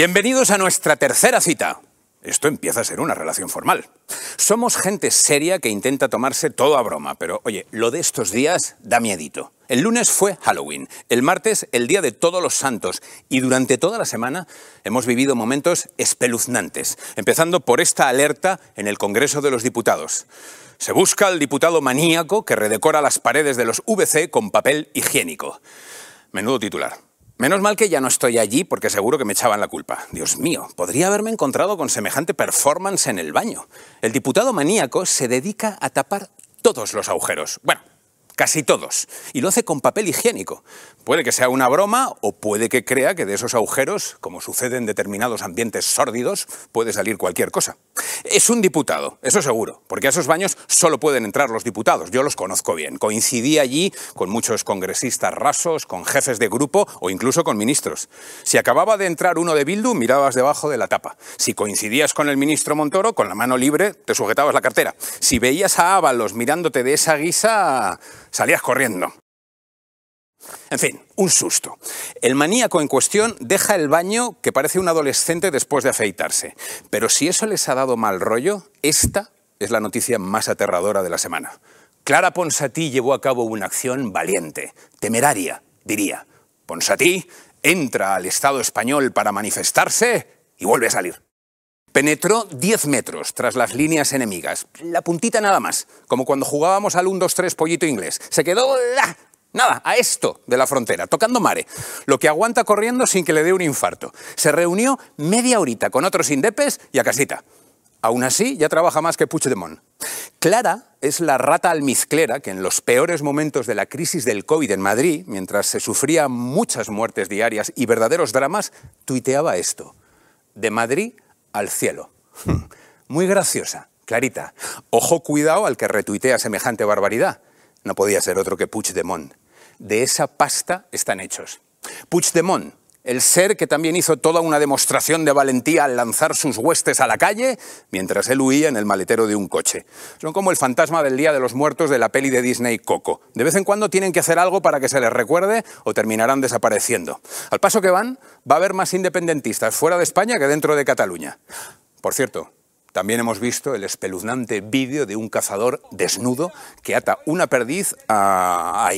Bienvenidos a nuestra tercera cita. Esto empieza a ser una relación formal. Somos gente seria que intenta tomarse todo a broma, pero oye, lo de estos días da miedito. El lunes fue Halloween, el martes el Día de Todos los Santos y durante toda la semana hemos vivido momentos espeluznantes, empezando por esta alerta en el Congreso de los Diputados. Se busca al diputado maníaco que redecora las paredes de los VC con papel higiénico. Menudo titular. Menos mal que ya no estoy allí porque seguro que me echaban la culpa. Dios mío, podría haberme encontrado con semejante performance en el baño. El diputado maníaco se dedica a tapar todos los agujeros. Bueno, casi todos. Y lo hace con papel higiénico. Puede que sea una broma o puede que crea que de esos agujeros, como sucede en determinados ambientes sórdidos, puede salir cualquier cosa. Es un diputado, eso seguro, porque a esos baños solo pueden entrar los diputados, yo los conozco bien. Coincidí allí con muchos congresistas rasos, con jefes de grupo o incluso con ministros. Si acababa de entrar uno de Bildu, mirabas debajo de la tapa. Si coincidías con el ministro Montoro, con la mano libre te sujetabas la cartera. Si veías a Ábalos mirándote de esa guisa, salías corriendo. En fin, un susto. El maníaco en cuestión deja el baño que parece un adolescente después de afeitarse. Pero si eso les ha dado mal rollo, esta es la noticia más aterradora de la semana. Clara Ponsatí llevó a cabo una acción valiente, temeraria, diría. Ponsatí entra al Estado español para manifestarse y vuelve a salir. Penetró 10 metros tras las líneas enemigas. La puntita nada más, como cuando jugábamos al 1-2-3 pollito inglés. Se quedó... nada, a esto de la frontera, tocando mare, lo que aguanta corriendo sin que le dé un infarto. Se reunió media horita con otros indepes y a casita. Aún así, ya trabaja más que Puigdemont. Clara es la rata almizclera que en los peores momentos de la crisis del COVID en Madrid, mientras se sufría muchas muertes diarias y verdaderos dramas, tuiteaba esto. De Madrid al cielo. Muy graciosa, Clarita. Ojo cuidado al que retuitea semejante barbaridad. No podía ser otro que Puigdemont. De esa pasta están hechos. Puigdemont, el ser que también hizo toda una demostración de valentía al lanzar sus huestes a la calle mientras él huía en el maletero de un coche. Son como el fantasma del Día de los Muertos de la peli de Disney Coco. De vez en cuando tienen que hacer algo para que se les recuerde o terminarán desapareciendo. Al paso que van, va a haber más independentistas fuera de España que dentro de Cataluña. Por cierto... también hemos visto el espeluznante vídeo de un cazador desnudo que ata una perdiz a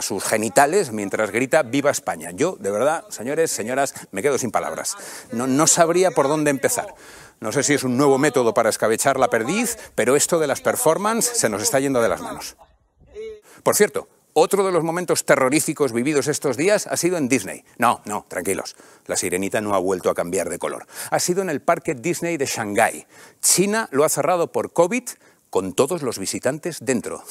sus genitales mientras grita ¡Viva España! Yo, de verdad, señores, señoras, me quedo sin palabras. No sabría por dónde empezar. No sé si es un nuevo método para escabechar la perdiz, pero esto de las performances se nos está yendo de las manos. Por cierto, otro de los momentos terroríficos vividos estos días ha sido en Disney. No, tranquilos. La sirenita no ha vuelto a cambiar de color. Ha sido en el parque Disney de Shanghái. China lo ha cerrado por COVID con todos los visitantes dentro.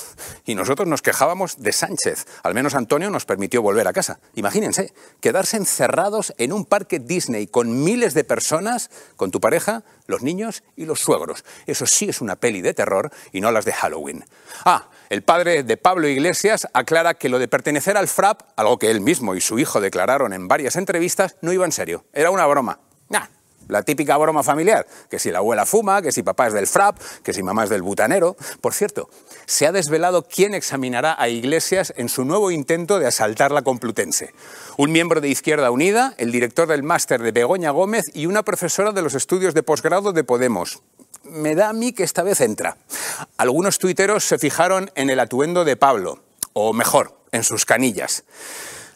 Y nosotros nos quejábamos de Sánchez. Al menos Antonio nos permitió volver a casa. Imagínense, quedarse encerrados en un parque Disney con miles de personas, con tu pareja, los niños y los suegros. Eso sí es una peli de terror y no las de Halloween. El padre de Pablo Iglesias aclara que lo de pertenecer al FRAP, algo que él mismo y su hijo declararon en varias entrevistas, no iba en serio. Era una broma. La típica broma familiar. Que si la abuela fuma, que si papá es del FRAP, que si mamá es del butanero. Por cierto, se ha desvelado quién examinará a Iglesias en su nuevo intento de asaltar la Complutense. Un miembro de Izquierda Unida, el director del máster de Begoña Gómez y una profesora de los estudios de posgrado de Podemos. Me da a mí que esta vez entra. Algunos tuiteros se fijaron en el atuendo de Pablo, o mejor, en sus canillas.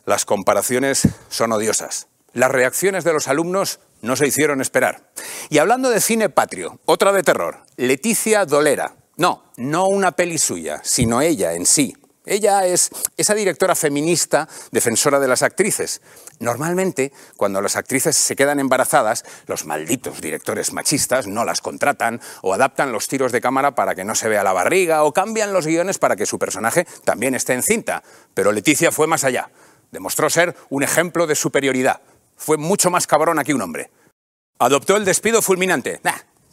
Las comparaciones son odiosas. Las reacciones de los alumnos no se hicieron esperar. Y hablando de cine patrio, otra de terror, Leticia Dolera. No una peli suya, sino ella en sí. Ella es esa directora feminista defensora de las actrices. Normalmente, cuando las actrices se quedan embarazadas, los malditos directores machistas no las contratan o adaptan los tiros de cámara para que no se vea la barriga o cambian los guiones para que su personaje también esté encinta. Pero Leticia fue más allá. Demostró ser un ejemplo de superioridad. Fue mucho más cabrona que un hombre. Adoptó el despido fulminante.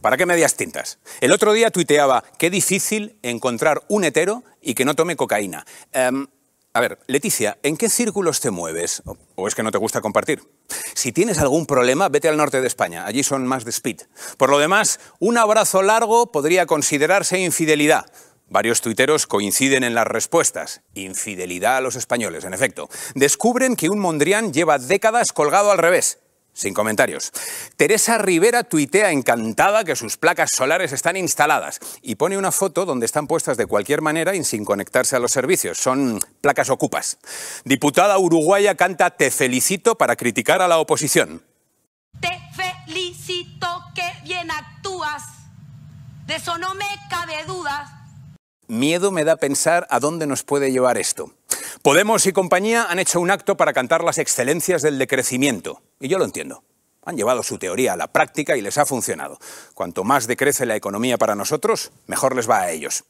¿Para qué medias tintas? El otro día tuiteaba, qué difícil encontrar un hetero y que no tome cocaína. A ver, Leticia, ¿en qué círculos te mueves? ¿O es que no te gusta compartir? Si tienes algún problema, vete al norte de España. Allí son más de speed. Por lo demás, un abrazo largo podría considerarse infidelidad. Varios tuiteros coinciden en las respuestas. Infidelidad a los españoles, en efecto. Descubren que un Mondrian lleva décadas colgado al revés. Sin comentarios. Teresa Rivera tuitea encantada que sus placas solares están instaladas y pone una foto donde están puestas de cualquier manera y sin conectarse a los servicios. Son placas ocupas. Diputada uruguaya canta Te felicito para criticar a la oposición. Te felicito que bien actúas. De eso no me cabe duda. Miedo me da pensar a dónde nos puede llevar esto. Podemos y compañía han hecho un acto para cantar las excelencias del decrecimiento. Y yo lo entiendo. Han llevado su teoría a la práctica y les ha funcionado. Cuanto más decrece la economía para nosotros, mejor les va a ellos.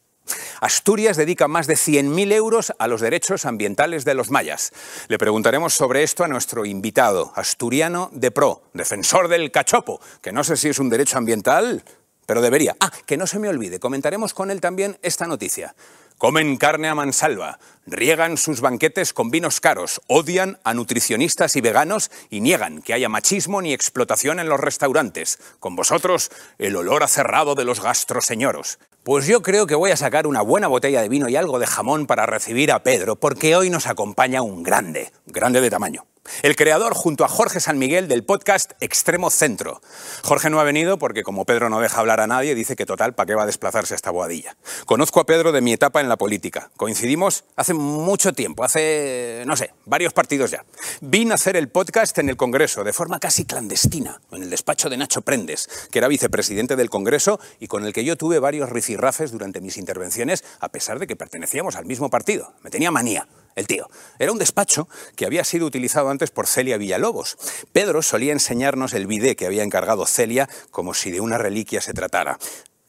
Asturias dedica más de 100.000 euros a los derechos ambientales de los mayas. Le preguntaremos sobre esto a nuestro invitado, asturiano de pro, defensor del cachopo, que no sé si es un derecho ambiental, pero debería. Ah, que no se me olvide, comentaremos con él también esta noticia. Comen carne a mansalva, riegan sus banquetes con vinos caros, odian a nutricionistas y veganos y niegan que haya machismo ni explotación en los restaurantes. Con vosotros, el olor a cerrado de los gastroseñoros. Pues yo creo que voy a sacar una buena botella de vino y algo de jamón para recibir a Pedro, porque hoy nos acompaña un grande, de tamaño. El creador junto a Jorge San Miguel del podcast Extremo Centro. Jorge no ha venido porque como Pedro no deja hablar a nadie, dice que total, ¿para qué va a desplazarse hasta Boadilla? Conozco a Pedro de mi etapa en la política. Coincidimos hace mucho tiempo, hace, no sé, varios partidos ya. Vine a hacer el podcast en el Congreso, de forma casi clandestina, en el despacho de Nacho Prendes, que era vicepresidente del Congreso y con el que yo tuve varios rifirrafes durante mis intervenciones, a pesar de que pertenecíamos al mismo partido. Me tenía manía. El tío. Era un despacho que había sido utilizado antes por Celia Villalobos. Pedro solía enseñarnos el bidé que había encargado Celia como si de una reliquia se tratara.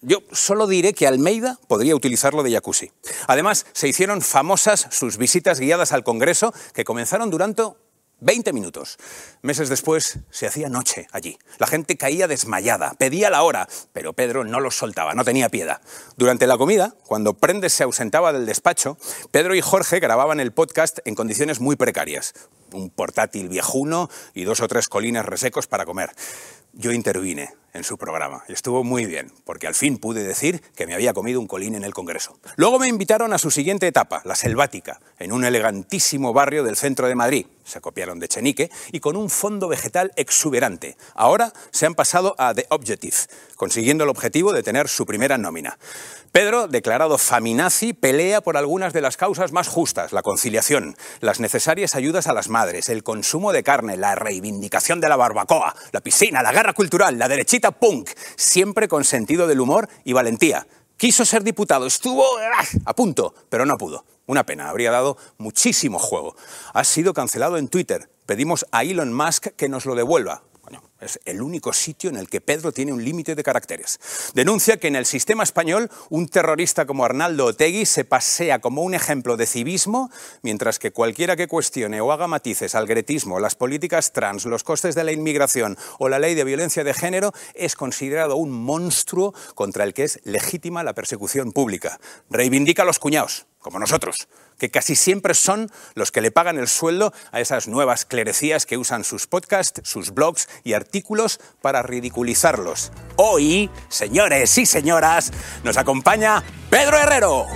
Yo solo diré que Almeida podría utilizarlo de jacuzzi. Además, se hicieron famosas sus visitas guiadas al Congreso que comenzaron durante 20 minutos. Meses después se hacía noche allí. La gente caía desmayada, pedía la hora, pero Pedro no los soltaba, no tenía piedad. Durante la comida, cuando Prendes se ausentaba del despacho, Pedro y Jorge grababan el podcast en condiciones muy precarias. Un portátil viejuno y 2 o 3 colines resecos para comer. Yo intervine en su programa y estuvo muy bien, porque al fin pude decir que me había comido un colín en el Congreso. Luego me invitaron a su siguiente etapa, la Selvática, en un elegantísimo barrio del centro de Madrid. Se copiaron de Chenique y con un fondo vegetal exuberante. Ahora se han pasado a The Objective, consiguiendo el objetivo de tener su primera nómina. Pedro, declarado faminazi, pelea por algunas de las causas más justas, la conciliación, las necesarias ayudas a las madres, el consumo de carne, la reivindicación de la barbacoa, la piscina, la guerra cultural, la derechita punk, siempre con sentido del humor y valentía. Quiso ser diputado, estuvo a punto, pero no pudo. Una pena, habría dado muchísimo juego. Ha sido cancelado en Twitter. Pedimos a Elon Musk que nos lo devuelva. Es el único sitio en el que Pedro tiene un límite de caracteres. Denuncia que en el sistema español un terrorista como Arnaldo Otegui se pasea como un ejemplo de civismo, mientras que cualquiera que cuestione o haga matices al gretismo, las políticas trans, los costes de la inmigración o la ley de violencia de género es considerado un monstruo contra el que es legítima la persecución pública. Reivindica a los cuñados, como nosotros, que casi siempre son los que le pagan el sueldo a esas nuevas clerecías que usan sus podcasts, sus blogs y artículos para ridiculizarlos. Hoy, señores y señoras, nos acompaña Pedro Herrero.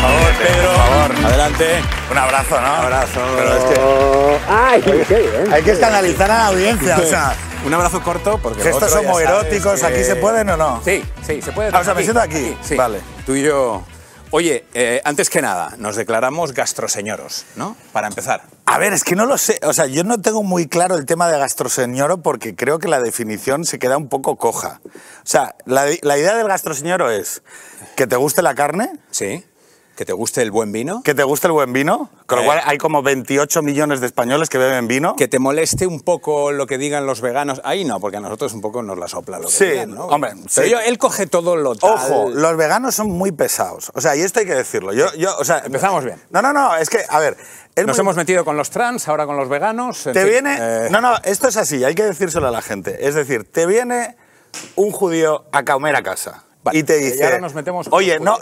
Por favor, Pedro, por favor, adelante. Un abrazo, ¿no? Un abrazo. Pero es que... ¡Ay, qué bien! Hay que escandalizar a la audiencia, o sea... Un abrazo corto porque... Estos somos eróticos, que... ¿aquí se pueden o no? Sí, sí, se puede. Ah, o sea, me siento aquí. Sí. Vale. Tú y yo... Oye, antes que nada, nos declaramos gastroseñoros, ¿no? Para empezar. A ver, es que no lo sé. O sea, yo no tengo muy claro el tema de gastroseñoro porque creo que la definición se queda un poco coja. O sea, la idea del gastroseñoro es que te guste la carne... Sí. Que te guste el buen vino. Que te guste el buen vino. Con lo cual hay como 28 millones de españoles que beben vino. Que te moleste un poco lo que digan los veganos. Ahí no, porque a nosotros un poco nos la sopla lo que digan, ¿no? Hombre, pero sí. Él coge todo lo tal. Ojo, los veganos son muy pesados. O sea, y esto hay que decirlo. O sea, empezamos bien. No, es que, a ver... Nos hemos metido con los trans, ahora con los veganos. Te viene... No, esto es así, hay que decírselo a la gente. Es decir, te viene un judío a comer a casa... Vale, y te dice, ahora nos metemos oye, no,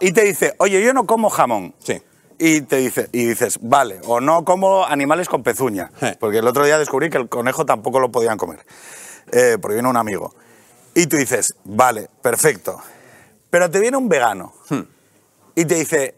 y te dice, oye, yo no como jamón. Sí. Y te dice, y dices, vale, o no como animales con pezuña, porque el otro día descubrí que el conejo tampoco lo podían comer, porque viene un amigo. Y tú dices, vale, perfecto, pero te viene un vegano y te dice,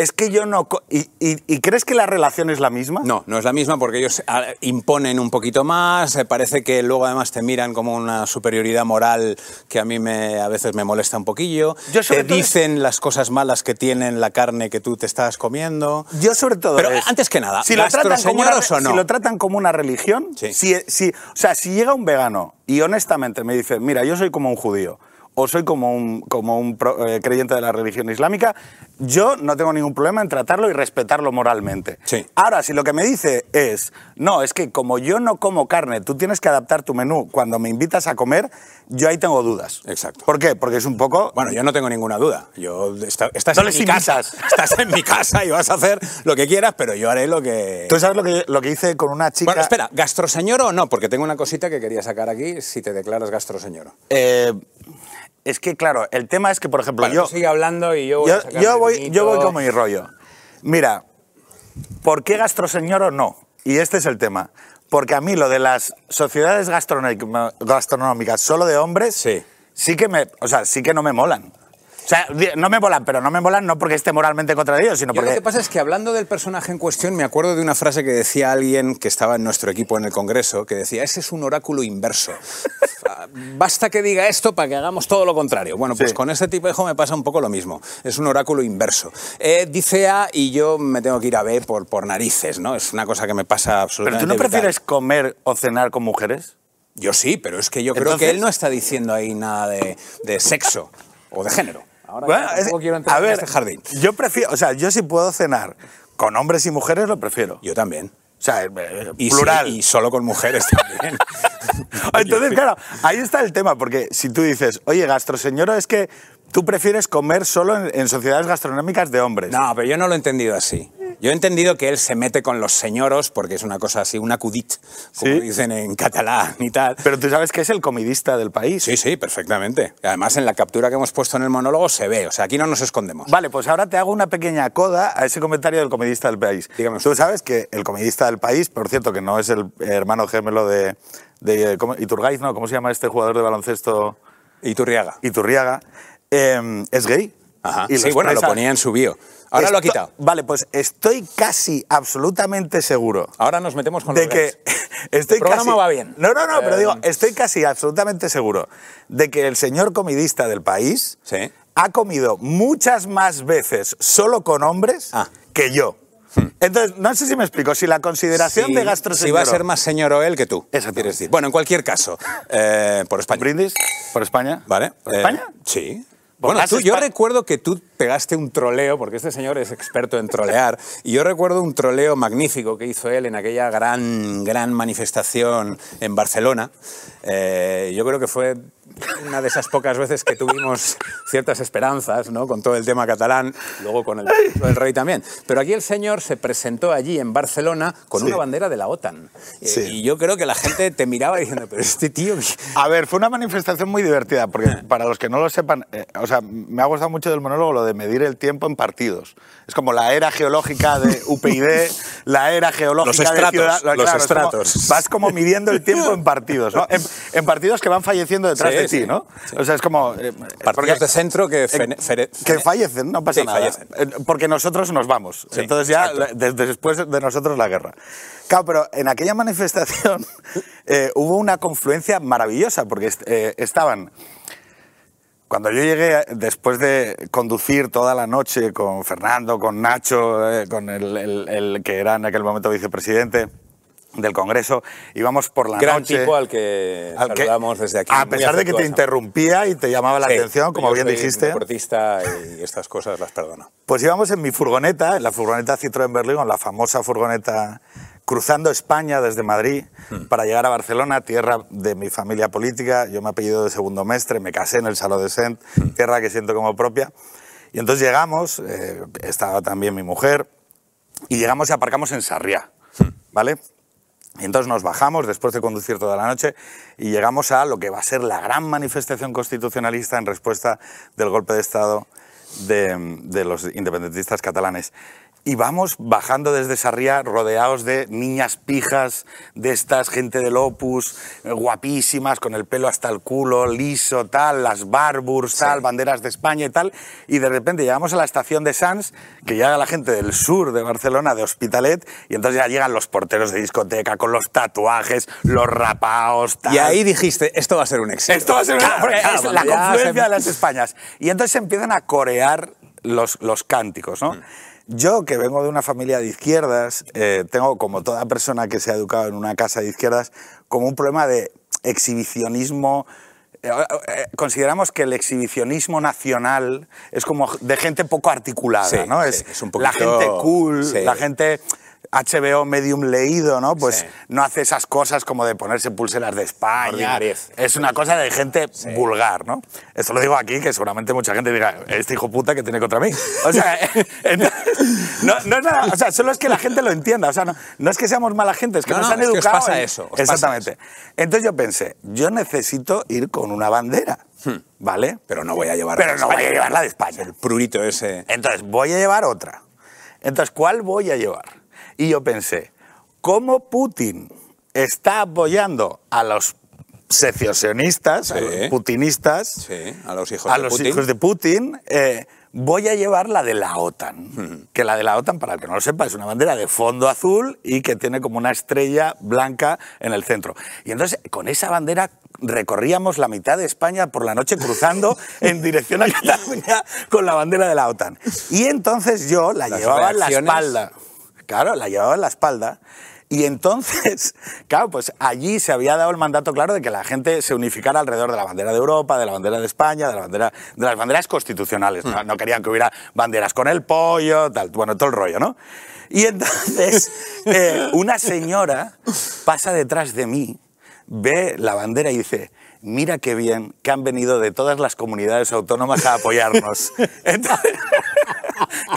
Es que yo no... ¿Y crees que la relación es la misma? No, no es la misma porque ellos imponen un poquito más, parece que luego además te miran como una superioridad moral que a mí me, a veces me molesta un poquillo. Te dicen las cosas malas que tienen la carne que tú te estás comiendo. Yo sobre todo... Pero antes que nada, si lo tratan como una, o no. Si lo tratan como una religión, sí. O sea, si llega un vegano y honestamente me dice, mira, yo soy como un judío, o soy como un creyente de la religión islámica, yo no tengo ningún problema en tratarlo y respetarlo moralmente. Sí. Ahora, si lo que me dice es, no, es que como yo no como carne, tú tienes que adaptar tu menú cuando me invitas a comer, yo ahí tengo dudas. Exacto. ¿Por qué? Porque es un poco... Bueno, yo no tengo ninguna duda. Estás en mi casa. Estás en mi casa y vas a hacer lo que quieras, pero yo haré lo que... ¿Tú sabes lo que hice con una chica? Bueno, espera, ¿gastroseñoro o no? Porque tengo una cosita que quería sacar aquí, si te declaras gastroseñoro. Es que, claro, el tema es que, por ejemplo, yo... Sigue hablando y yo voy a sacar yo voy como mi rollo. Mira, ¿por qué gastroseñoro no? Y este es el tema. Porque a mí lo de las sociedades gastronómicas solo de hombres... Sí. Sí que no me molan. O sea, no me molan, pero no me molan no porque esté moralmente contra ellos, sino porque... Lo que pasa es que hablando del personaje en cuestión, me acuerdo de una frase que decía alguien que estaba en nuestro equipo en el Congreso, que decía, ese es un oráculo inverso. Basta que diga esto para que hagamos todo lo contrario. Bueno, pues sí. Con este tipejo me pasa un poco lo mismo. Es un oráculo inverso. Dice A y yo me tengo que ir a B por narices, ¿no? Es una cosa que me pasa absolutamente. ¿Pero tú no prefieres comer o cenar con mujeres? Yo sí, pero es que yo creo que él no está diciendo ahí nada de sexo o de género. Ahora bueno, quiero entrar a ver, en este jardín. Yo prefiero, o sea, yo si puedo cenar con hombres y mujeres lo prefiero. Yo también. O sea, plural. Sí, y solo con mujeres también. Entonces, claro, ahí está el tema, porque si tú dices, oye, gastroseñoro, es que tú prefieres comer solo en sociedades gastronómicas de hombres. No, pero yo no lo he entendido así. Yo he entendido que él se mete con los señoros, porque es una cosa así, una cudit, como ¿sí? dicen en catalán y tal. Pero tú sabes que es el comidista del país. Sí, sí, perfectamente. Además, en la captura que hemos puesto en el monólogo se ve, o sea, aquí no nos escondemos. Vale, pues ahora te hago una pequeña coda a ese comentario del comidista del país. Dígame. Tú sabes que el comidista del país, por cierto, que no es el hermano gemelo de Iturgaiz, ¿no? ¿Cómo se llama este jugador de baloncesto? Iturriaga. Iturriaga. Es gay. Ajá. Y sí, bueno, lo ponía en su bio. Ahora lo ha quitado. Vale, pues estoy casi absolutamente seguro. Ahora nos metemos con el programa va bien. No, pero digo, estoy casi absolutamente seguro de que el señor comidista del país ¿sí? ha comido muchas más veces solo con hombres que yo. Entonces, no sé si me explico, si la consideración de gastroseñoro... Si va a ser más señoro él que tú, quieres decir. Bueno, en cualquier caso, por España. ¿Brindis? ¿Por España? ¿Vale? ¿Por España? Sí. Bueno, yo recuerdo que tú pegaste un troleo, porque este señor es experto en trolear, y yo recuerdo un troleo magnífico que hizo él en aquella gran manifestación en Barcelona. Yo creo que fue una de esas pocas veces que tuvimos ciertas esperanzas, ¿no? Con todo el tema catalán, luego con el rey también. Pero aquí el señor se presentó allí en Barcelona con una bandera de la OTAN. Sí. Y yo creo que la gente te miraba diciendo, pero este tío... A ver, fue una manifestación muy divertida, porque para los que no lo sepan, o sea, me ha gustado mucho del monólogo lo de medir el tiempo en partidos. Es como la era geológica de UPyD, la era geológica los estratos. Vas como midiendo el tiempo en partidos, ¿no? En partidos que van falleciendo detrás de ti, ¿no? Sí. O sea, es como... partidos de centro que fallecen, no pasa nada. Fallecen. Porque nosotros nos vamos. Sí, entonces ya, después de nosotros la guerra. Claro, pero en aquella manifestación hubo una confluencia maravillosa, porque estaban... Cuando yo llegué, después de conducir toda la noche con Fernando, con Nacho, con el que era en aquel momento vicepresidente del Congreso, íbamos por la noche... Gran tipo al que saludamos desde aquí. A pesar de que te interrumpía y te llamaba la atención, como bien dijiste. Deportista y estas cosas las perdono. Pues íbamos en mi furgoneta, en la furgoneta Citroën Berlingo, en la famosa furgoneta... cruzando España desde Madrid para llegar a Barcelona, tierra de mi familia política. Yo me apellido de Segundo Mestre, me casé en el Saló de Sent, tierra que siento como propia. Y entonces llegamos, estaba también mi mujer, y llegamos y aparcamos en Sarriá, ¿vale? Y entonces nos bajamos después de conducir toda la noche y llegamos a lo que va a ser la gran manifestación constitucionalista en respuesta del golpe de Estado de los independentistas catalanes. Y vamos bajando desde Sarriá rodeados de niñas pijas, de estas gente del Opus, guapísimas, con el pelo hasta el culo, liso, tal, las Barbours, tal, sí, banderas de España y tal. Y de repente llegamos a la estación de Sants, que llega la gente del sur de Barcelona, de Hospitalet, y entonces ya llegan los porteros de discoteca con los tatuajes, los rapaos, tal. Y ahí dijiste, esto va a ser un éxito. Esto va a ser un éxito, porque es la confluencia de las Españas. Y entonces se empiezan a corear los cánticos, ¿no? Yo, que vengo de una familia de izquierdas, tengo, como toda persona que se ha educado en una casa de izquierdas, como un problema de exhibicionismo. Consideramos que el exhibicionismo nacional es como de gente poco articulada, sí, ¿no? Sí, es un poquito... La gente cool, sí, la gente... HBO medium leído, ¿no? Pues sí, no hace esas cosas como de ponerse pulseras de España. Ordinarias. Es una cosa de gente, sí, vulgar, ¿no? Esto lo digo aquí, que seguramente mucha gente diga, este hijo puta que tiene contra mí. O sea, no es nada, o sea, solo es que la gente lo entienda. O sea, no es que seamos mala gente, es que nos han educado. Que os pasa eso. Os exactamente. Pasa eso. Entonces yo pensé, yo necesito ir con una bandera, ¿vale? Pero no voy a llevar. Pero no voy a llevar la de España. El prurito ese. Entonces voy a llevar otra. Entonces, ¿cuál voy a llevar? Y yo pensé, ¿cómo Putin está apoyando a los secesionistas, sí, a los putinistas, sí, a los hijos de Putin? Voy a llevar la de la OTAN, que la de la OTAN, para el que no lo sepa, es una bandera de fondo azul y que tiene como una estrella blanca en el centro. Y entonces, con esa bandera recorríamos la mitad de España por la noche cruzando en dirección a Cataluña con la bandera de la OTAN. Y entonces yo la llevaba en la espalda. Claro, la llevaba en la espalda y entonces, claro, pues allí se había dado el mandato claro de que la gente se unificara alrededor de la bandera de Europa, de la bandera de España, de la bandera, de las banderas constitucionales. No querían que hubiera banderas con el pollo, tal, bueno, todo el rollo, ¿no? Y entonces una señora pasa detrás de mí, ve la bandera y dice... Mira qué bien que han venido de todas las comunidades autónomas a apoyarnos. Entonces,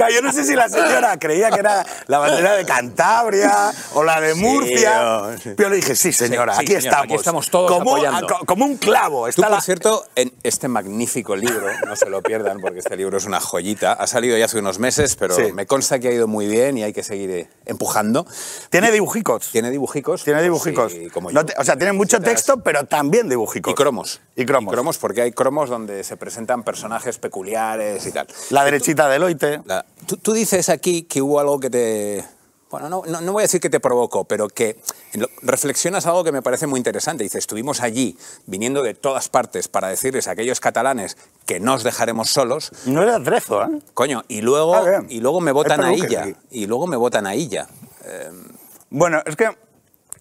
yo no sé si la señora creía que era la bandera de Cantabria o la de Murcia. Sí, pero le dije, sí señora, sí, sí, aquí estamos. Aquí estamos todos apoyando. Como un clavo. Está por cierto, en este magnífico libro, no se lo pierdan porque este libro es una joyita, ha salido ya hace unos meses, pero sí, me consta que ha ido muy bien y hay que seguir empujando. Tiene dibujicos. Tiene dibujicos. Tiene dibujicos. Sí, como no te, o sea, tiene mucho texto, pero también dibujicos. Y cromos. Y cromos. Y cromos, porque hay cromos donde se presentan personajes peculiares y tal. La derechita de Loite. Tú dices aquí que hubo algo que te... Bueno, no voy a decir que te provocó, pero que reflexionas algo que me parece muy interesante. Dices, estuvimos allí, viniendo de todas partes, para decirles a aquellos catalanes que no os dejaremos solos. No era atrezo, ¿eh? Coño, y luego me votan a ella. Sí. Y luego me votan a ella. Bueno, es que...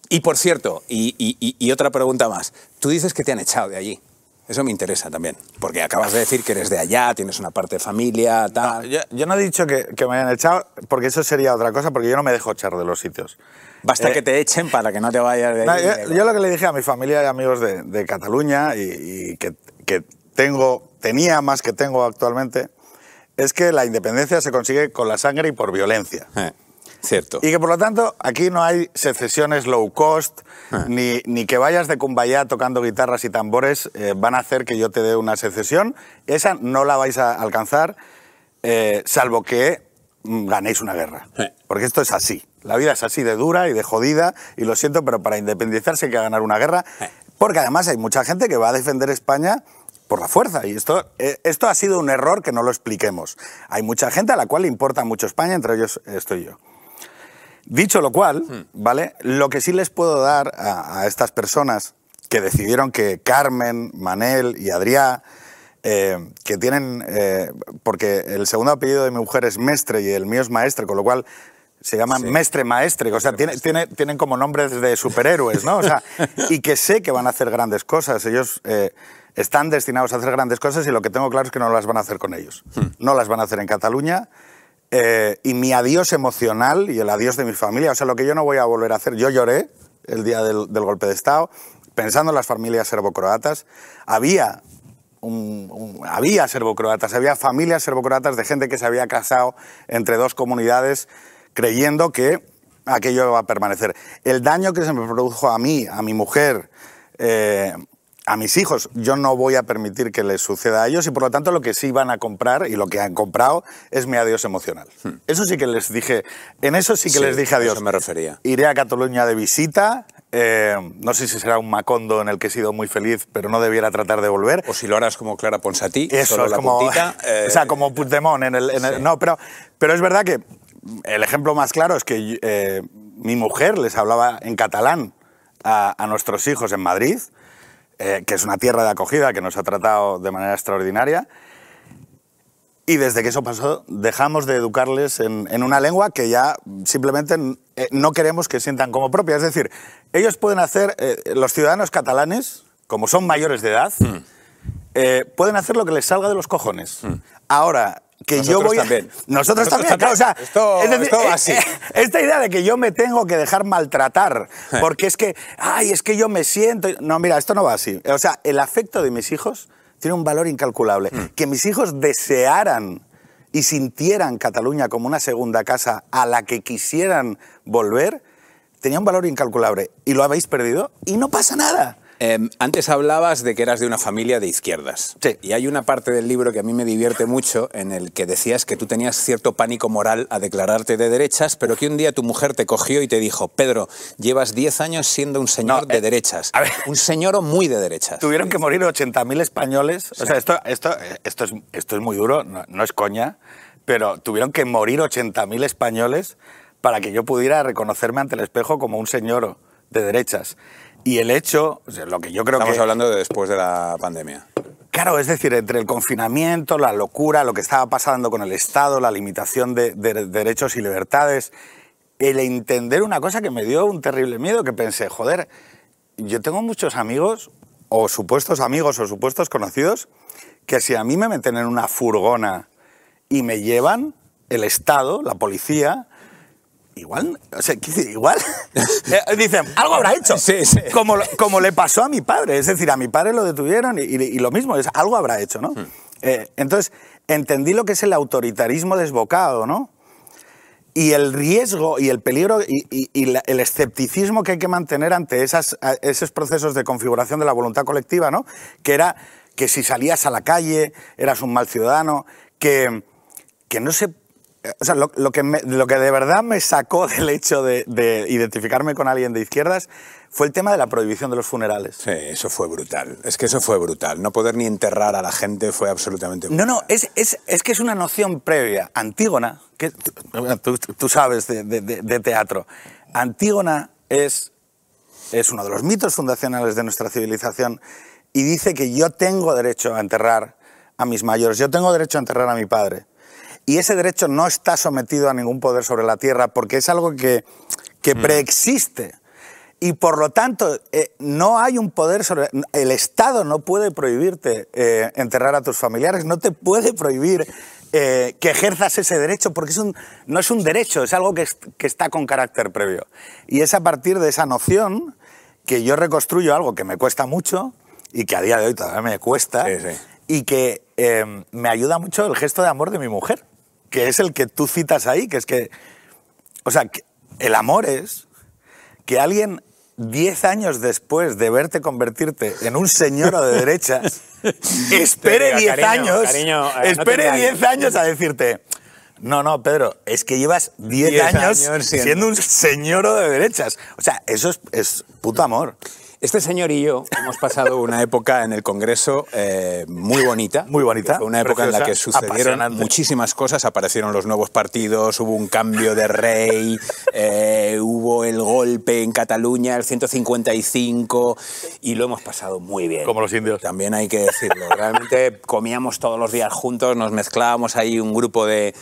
Y por cierto, y otra pregunta más. Tú dices que te han echado de allí. Eso me interesa también. Porque acabas de decir que eres de allá, tienes una parte de familia, tal... No, yo no he dicho que me hayan echado, porque eso sería otra cosa, porque yo no me dejo echar de los sitios. Basta que te echen para que no te vayas de allí. Yo lo que le dije a mi familia y amigos de Cataluña, y que tenía más que tengo actualmente, es que la independencia se consigue con la sangre y por violencia. Cierto. Y que por lo tanto aquí no hay secesiones low cost, ni que vayas de Cumbayá tocando guitarras y tambores van a hacer que yo te dé una secesión. Esa no la vais a alcanzar, salvo que ganéis una guerra. Porque esto es así. La vida es así de dura y de jodida, y lo siento, pero para independizarse hay que ganar una guerra. Porque además hay mucha gente que va a defender España por la fuerza, y esto ha sido un error que no lo expliquemos. Hay mucha gente a la cual le importa mucho España, entre ellos estoy yo. Dicho lo cual, ¿vale? Lo que sí les puedo dar a estas personas que decidieron que Carmen, Manel y Adrià, que tienen... porque el segundo apellido de mi mujer es Mestre y el mío es Maestre, con lo cual se llaman Mestre Maestre, o sea, tienen como nombres de superhéroes, ¿no? O sea, y que sé que van a hacer grandes cosas. Ellos están destinados a hacer grandes cosas y lo que tengo claro es que no las van a hacer con ellos. No las van a hacer en Cataluña. Y mi adiós emocional y el adiós de mi familia, o sea, lo que yo no voy a volver a hacer. Yo lloré el día del golpe de Estado, pensando en las familias serbocroatas. Había serbocroatas, había familias serbocroatas de gente que se había casado entre dos comunidades creyendo que aquello iba a permanecer. El daño que se me produjo a mí, a mi mujer, a mis hijos. Yo no voy a permitir que les suceda a ellos y, por lo tanto, lo que sí van a comprar y lo que han comprado es mi adiós emocional. Eso sí que les dije, en eso sí que les dije adiós. A eso me refería. Iré a Cataluña de visita. No sé si será un Macondo en el que he sido muy feliz, pero no debiera tratar de volver. O si lo harás como Clara Ponsatí, eso, solo la como, puntita. O sea, como Puigdemont. No, pero es verdad que el ejemplo más claro es que mi mujer les hablaba en catalán a nuestros hijos en Madrid, que es una tierra de acogida que nos ha tratado de manera extraordinaria. Y desde que eso pasó, dejamos de educarles en una lengua que ya simplemente no queremos que sientan como propia. Es decir, ellos pueden hacer, los ciudadanos catalanes, como son mayores de edad, pueden hacer lo que les salga de los cojones. Ahora, que nosotros yo voy también. Nosotros también. Claro, o sea, esto así. Esta idea de que yo me tengo que dejar maltratar, porque es que, ay, es que yo me siento... No, mira, esto no va así. O sea, el afecto de mis hijos tiene un valor incalculable. Que mis hijos desearan y sintieran Cataluña como una segunda casa a la que quisieran volver, tenía un valor incalculable. Y lo habéis perdido y no pasa nada. Antes hablabas de que eras de una familia de izquierdas. Sí. Y hay una parte del libro que a mí me divierte mucho, en el que decías que tú tenías cierto pánico moral a declararte de derechas, pero que un día tu mujer te cogió y te dijo, Pedro, llevas 10 años siendo un señor de derechas. A ver, un señor muy de derechas. Tuvieron que morir 80.000 españoles. Sí. O sea, esto es muy duro, no es coña, pero tuvieron que morir 80.000 españoles para que yo pudiera reconocerme ante el espejo como un señor de derechas. Y el hecho, o sea, lo que yo creo que... Estamos hablando de después de la pandemia. Claro, es decir, entre el confinamiento, la locura, lo que estaba pasando con el Estado, la limitación de derechos y libertades, el entender una cosa que me dio un terrible miedo, que pensé, joder, yo tengo muchos amigos o supuestos conocidos, que si a mí me meten en una furgona y me llevan el Estado, la policía... Igual, o sea, igual, dicen, algo habrá hecho, sí. Como le pasó a mi padre, es decir, a mi padre lo detuvieron y lo mismo, es algo habrá hecho, ¿no? Entonces, entendí lo que es el autoritarismo desbocado, ¿no? Y el riesgo y el peligro el escepticismo que hay que mantener ante esos procesos de configuración de la voluntad colectiva, ¿no? Que era que si salías a la calle, eras un mal ciudadano, que no se... O sea, lo que de verdad me sacó del hecho de identificarme con alguien de izquierdas fue el tema de la prohibición de los funerales. Sí, eso fue brutal. Es que eso fue brutal. No poder ni enterrar a la gente fue absolutamente brutal. No, es que es una noción previa. Antígona, que tú sabes de teatro. Antígona es uno de los mitos fundacionales de nuestra civilización y dice que yo tengo derecho a enterrar a mis mayores, yo tengo derecho a enterrar a mi padre. Y ese derecho no está sometido a ningún poder sobre la tierra porque es algo que preexiste. Y por lo tanto, no hay un poder sobre... El Estado no puede prohibirte enterrar a tus familiares, no te puede prohibir que ejerzas ese derecho porque no es un derecho, es algo que está con carácter previo. Y es a partir de esa noción que yo reconstruyo algo que me cuesta mucho y que a día de hoy todavía me cuesta y que me ayuda mucho el gesto de amor de mi mujer. Que es el que tú citas ahí, que es que... O sea, que el amor es que alguien 10 años después de verte convertirte en un señor de derechas, espere 10 años, espere 10 años a decirte... No, Pedro, es que llevas 10 años siendo un señor de derechas. O sea, eso es puto amor. Este señor y yo hemos pasado una época en el Congreso muy bonita. Muy bonita. Fue una época preciosa, en la que sucedieron muchísimas cosas. Aparecieron los nuevos partidos, hubo un cambio de rey, hubo el golpe en Cataluña, el 155, y lo hemos pasado muy bien. Como los indios. También hay que decirlo. Realmente comíamos todos los días juntos, nos mezclábamos ahí un grupo de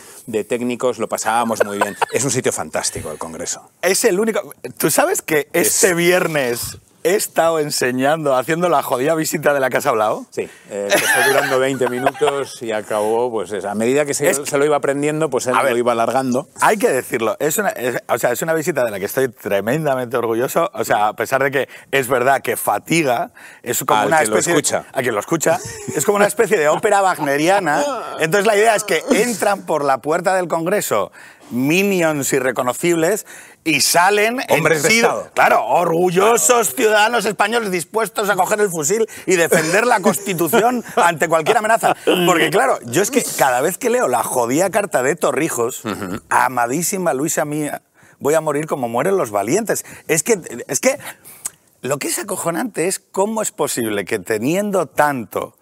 técnicos, lo pasábamos muy bien. Es un sitio fantástico el Congreso. Es el único... Tú sabes que este viernes... He estado enseñando, haciendo la jodida visita de la que has hablado. Sí, empezó durando 20 minutos y acabó, pues eso. A medida que se lo iba aprendiendo, pues él lo iba alargando. Hay que decirlo, es una visita de la que estoy tremendamente orgulloso, o sea, a pesar de que es verdad que fatiga, es como una especie... A quien lo escucha. Es como una especie de ópera wagneriana. Entonces la idea es que entran por la puerta del Congreso minions irreconocibles y salen hombres de Estado. Claro, orgullosos ciudadanos españoles dispuestos a coger el fusil y defender la Constitución ante cualquier amenaza. Porque claro, yo es que cada vez que leo la jodida carta de Torrijos, amadísima Luisa mía, voy a morir como mueren los valientes. Es que lo que es acojonante es cómo es posible que teniendo tanto...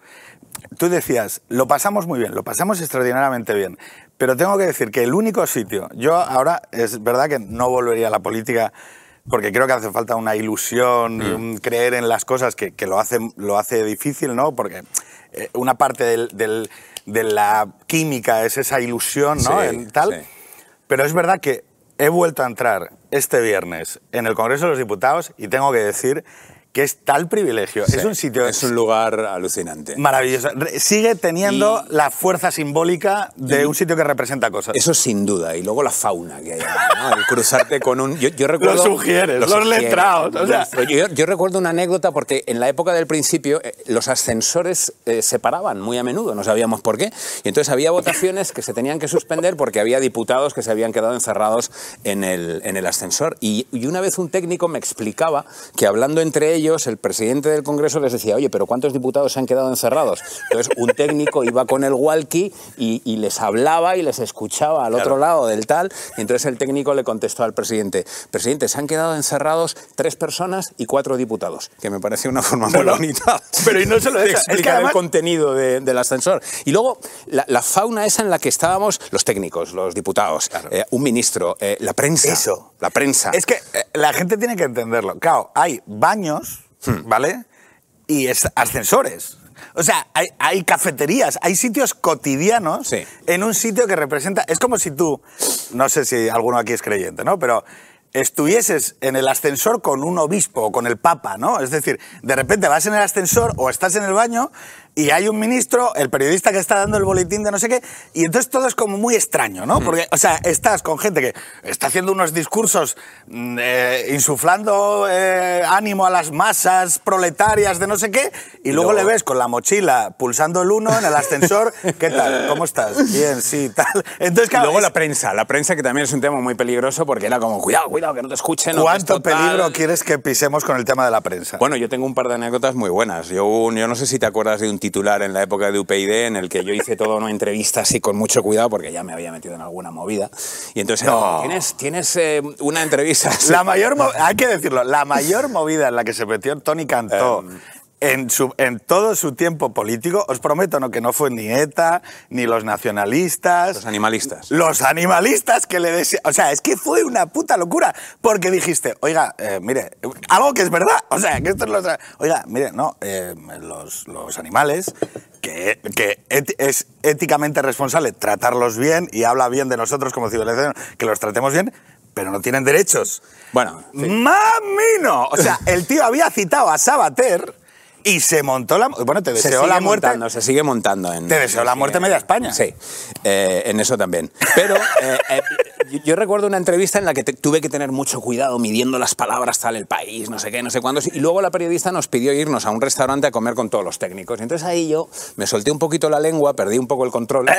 Tú decías, lo pasamos muy bien, lo pasamos extraordinariamente bien, pero tengo que decir que el único sitio... Yo ahora es verdad que no volvería a la política porque creo que hace falta una ilusión, un creer en las cosas que lo hace difícil, ¿no? Porque una parte de la química es esa ilusión, ¿no? Sí, sí. Pero es verdad que he vuelto a entrar este viernes en el Congreso de los Diputados y tengo que decir... que es tal privilegio. Sí, es un sitio... Es un lugar alucinante. Maravilloso. Sigue teniendo la fuerza simbólica de un sitio que representa cosas. Eso sin duda. Y luego la fauna que hay ahí, ¿no? El cruzarte con un... Yo recuerdo, los letrados. O sea. Yo recuerdo una anécdota porque en la época del principio los ascensores se paraban muy a menudo, no sabíamos por qué. Y entonces había votaciones que se tenían que suspender porque había diputados que se habían quedado encerrados en el ascensor. Y una vez un técnico me explicaba que hablando entre ellos, el presidente del Congreso les decía, oye, pero ¿cuántos diputados se han quedado encerrados? Entonces un técnico iba con el walkie y les hablaba y les escuchaba al otro lado del tal. Y entonces el técnico le contestó al presidente, presidente, se han quedado encerrados 3 personas y 4 diputados, que me pareció una forma muy bonita. Pero y no se lo de explicar, es que además... el contenido del ascensor. Y luego la fauna esa en la que estábamos los técnicos, los diputados, un ministro, la prensa. Eso. La prensa. Es que la gente tiene que entenderlo. Claro, hay baños, ¿vale? Y ascensores. O sea, hay cafeterías, hay sitios cotidianos en un sitio que representa... Es como si tú, no sé si alguno aquí es creyente, ¿no? Pero estuvieses en el ascensor con un obispo o con el papa, ¿no? Es decir, de repente vas en el ascensor o estás en el baño y hay un ministro, el periodista que está dando el boletín de no sé qué, y entonces todo es como muy extraño, ¿no? Porque, o sea, estás con gente que está haciendo unos discursos insuflando ánimo a las masas proletarias de no sé qué, y luego le ves con la mochila pulsando el 1 en el ascensor, ¿qué tal? ¿Cómo estás? Bien, sí, tal. Entonces, claro, y luego la prensa que también es un tema muy peligroso porque era como, cuidado, que no te escuchen. ¿Cuánto peligro quieres que pisemos con el tema de la prensa? Bueno, yo tengo un par de anécdotas muy buenas. Yo no sé si te acuerdas de un titular en la época de UPyD en el que yo hice toda una entrevista así con mucho cuidado porque ya me había metido en alguna movida y entonces tienes una entrevista así. Hay que decirlo, la mayor movida en la que se metió Toni Cantó en todo su tiempo político, os prometo que no fue ni ETA, ni los nacionalistas... Los animalistas. Los animalistas que le desean... O sea, es que fue una puta locura, porque dijiste, oiga, mire, algo que es verdad, o sea, que esto es lo... Oiga, mire, no, los animales... que es éticamente responsable tratarlos bien y habla bien de nosotros como civilización, que los tratemos bien, pero no tienen derechos. Bueno... Sí. ¡Mamino! O sea, el tío había citado a Sabater... Y se montó la... Bueno, te deseó la muerte... se sigue montando en... Te deseó la muerte media España. Sí, en eso también. Pero yo recuerdo una entrevista en la que tuve que tener mucho cuidado midiendo las palabras, tal, el país, no sé qué, no sé cuándo. Y luego la periodista nos pidió irnos a un restaurante a comer con todos los técnicos. Y entonces ahí yo me solté un poquito la lengua, perdí un poco el control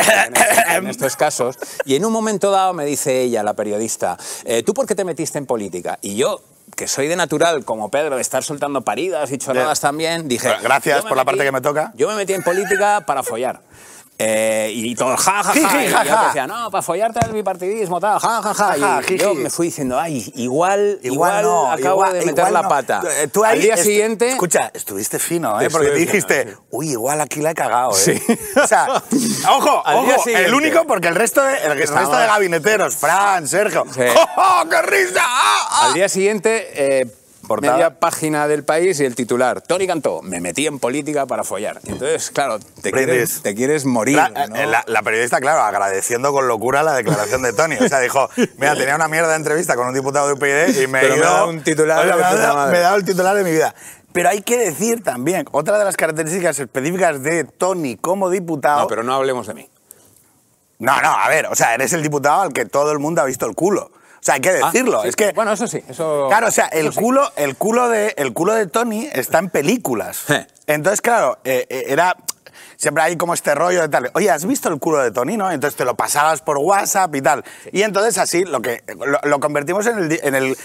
en estos casos. Y en un momento dado me dice ella, la periodista, ¿tú por qué te metiste en política? Y yo... que soy de natural, como Pedro, de estar soltando paridas y chorradas también, dije... Bueno, gracias por la parte que me toca. Yo me metí en política para follar. Y todo, ja, ja, ja, y yo decía, no, para follarte al bipartidismo, tal, ja, ja, ja. Y yo me fui diciendo, ay, igual acabo de meter la pata. Tú al día siguiente... Escucha, estuviste fino, porque dijiste, uy, igual aquí la he cagado, O sea, ojo, el único, porque el resto de gabineteros, Fran, Sergio, ¡oh, qué risa! Al día siguiente... media página del País y el titular, Toni Cantó, me metí en política para follar. Entonces, claro, te quieres morir. ¿No? La periodista, claro, agradeciendo con locura la declaración de Toni. O sea, dijo, mira, tenía una mierda de entrevista con un diputado de UPyD y me he dado el titular de mi vida. Pero hay que decir también, otra de las características específicas de Toni como diputado... No, pero no hablemos de mí. No, a ver, o sea, eres el diputado al que todo el mundo ha visto el culo. O sea, hay que decirlo. Sí, es que, bueno, eso sí. Eso, claro, o sea, el culo de Toni está en películas. Entonces, claro, era... siempre hay como este rollo de tal. Oye, ¿has visto el culo de Toni, no? Entonces te lo pasabas por WhatsApp y tal. Sí. Y entonces así lo convertimos en el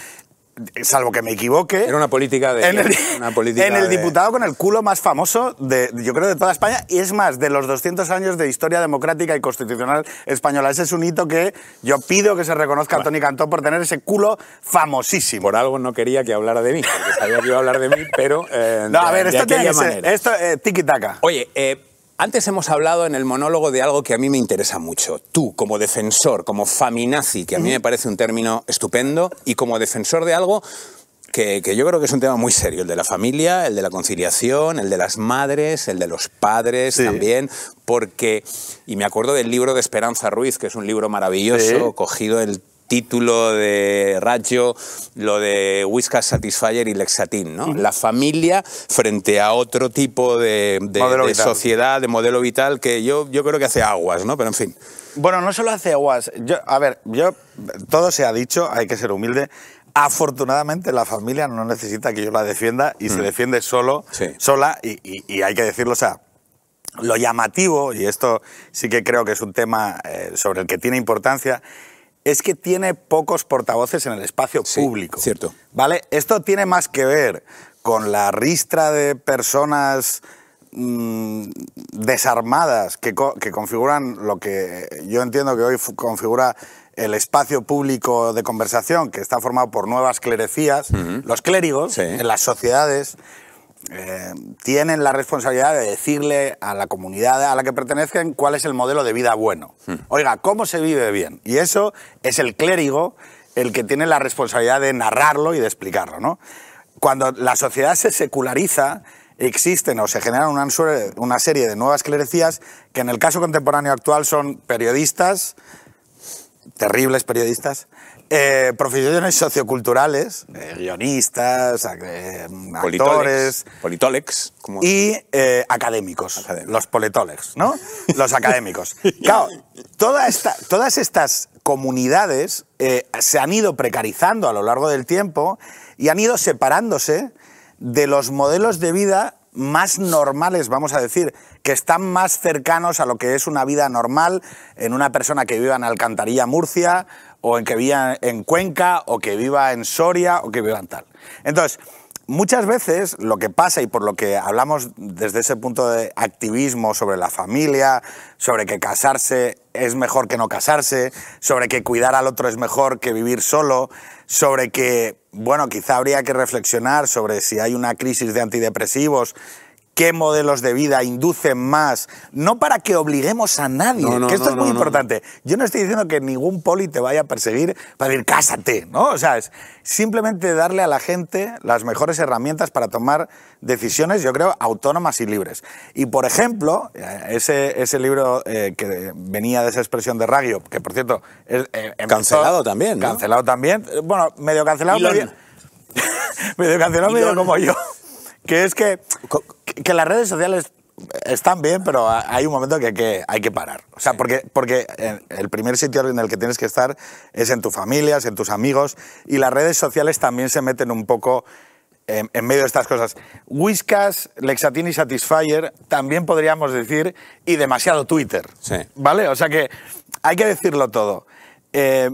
salvo que me equivoque... Era una política de... En el diputado con el culo más famoso, yo creo, de toda España, y es más, de los 200 años de historia democrática y constitucional española. Ese es un hito que yo pido que se reconozca a Toni Cantó por tener ese culo famosísimo. Por algo no quería que hablara de mí, porque sabía que iba a hablar de mí, pero... no, a ver, esto tiene que ser... Esto, tiki-taka. Oye, antes hemos hablado en el monólogo de algo que a mí me interesa mucho. Tú, como defensor, como feminazi, que a mí me parece un término estupendo, y como defensor de algo que yo creo que es un tema muy serio, el de la familia, el de la conciliación, el de las madres, el de los padres también, porque... Y me acuerdo del libro de Esperanza Ruiz, que es un libro maravilloso, cogido el título de Rayo, lo de Whiskas Satisfyer y Lexatin, ¿no? La familia frente a otro tipo de sociedad, de modelo vital, que yo creo que hace aguas, ¿no? Pero en fin. Bueno, no solo hace aguas. Todo se ha dicho, hay que ser humilde. Afortunadamente la familia no necesita que yo la defienda y se defiende sola y hay que decirlo, o sea... Lo llamativo, y esto sí que creo que es un tema sobre el que tiene importancia... es que tiene pocos portavoces en el espacio público. Cierto. ¿Vale? Esto tiene más que ver con la ristra de personas desarmadas que configuran lo que yo entiendo que hoy configura el espacio público de conversación, que está formado por nuevas clerecías. Los clérigos en las sociedades tienen la responsabilidad de decirle a la comunidad a la que pertenecen cuál es el modelo de vida bueno. Oiga, ¿cómo se vive bien? Y eso es el clérigo el que tiene la responsabilidad de narrarlo y de explicarlo, ¿no? Cuando la sociedad se seculariza, existen o se generan una serie de nuevas clerecías que en el caso contemporáneo actual son periodistas, terribles periodistas, profesiones socioculturales, guionistas, actores... Politolex. Y académicos. Los politolex, ¿no? Los académicos. Claro, todas estas comunidades se han ido precarizando a lo largo del tiempo y han ido separándose de los modelos de vida más normales, vamos a decir, que están más cercanos a lo que es una vida normal en una persona que viva en Alcantarilla, Murcia, o en que viva en Cuenca, o que viva en Soria, o que viva en tal. Entonces, muchas veces lo que pasa, y por lo que hablamos desde ese punto de activismo sobre la familia, sobre que casarse es mejor que no casarse, sobre que cuidar al otro es mejor que vivir solo, sobre que, bueno, quizá habría que reflexionar sobre si hay una crisis de antidepresivos, qué modelos de vida inducen más, no para que obliguemos a nadie, que esto es muy importante. Yo no estoy diciendo que ningún poli te vaya a perseguir para decir cásate, ¿no? O sea, es simplemente darle a la gente las mejores herramientas para tomar decisiones, yo creo, autónomas y libres. Y, por ejemplo, ese libro que venía de esa expresión de Rajoy, que, por cierto... cancelado también, ¿no? Cancelado también. Bueno, medio cancelado, medio como yo. Que es que las redes sociales están bien, pero hay un momento que hay que parar. O sea, porque el primer sitio en el que tienes que estar es en tu familia, es en tus amigos, y las redes sociales también se meten un poco en medio de estas cosas. Whiskas, Lexatin y Satisfyer, también podríamos decir, y demasiado Twitter. Sí. ¿Vale? O sea que hay que decirlo todo.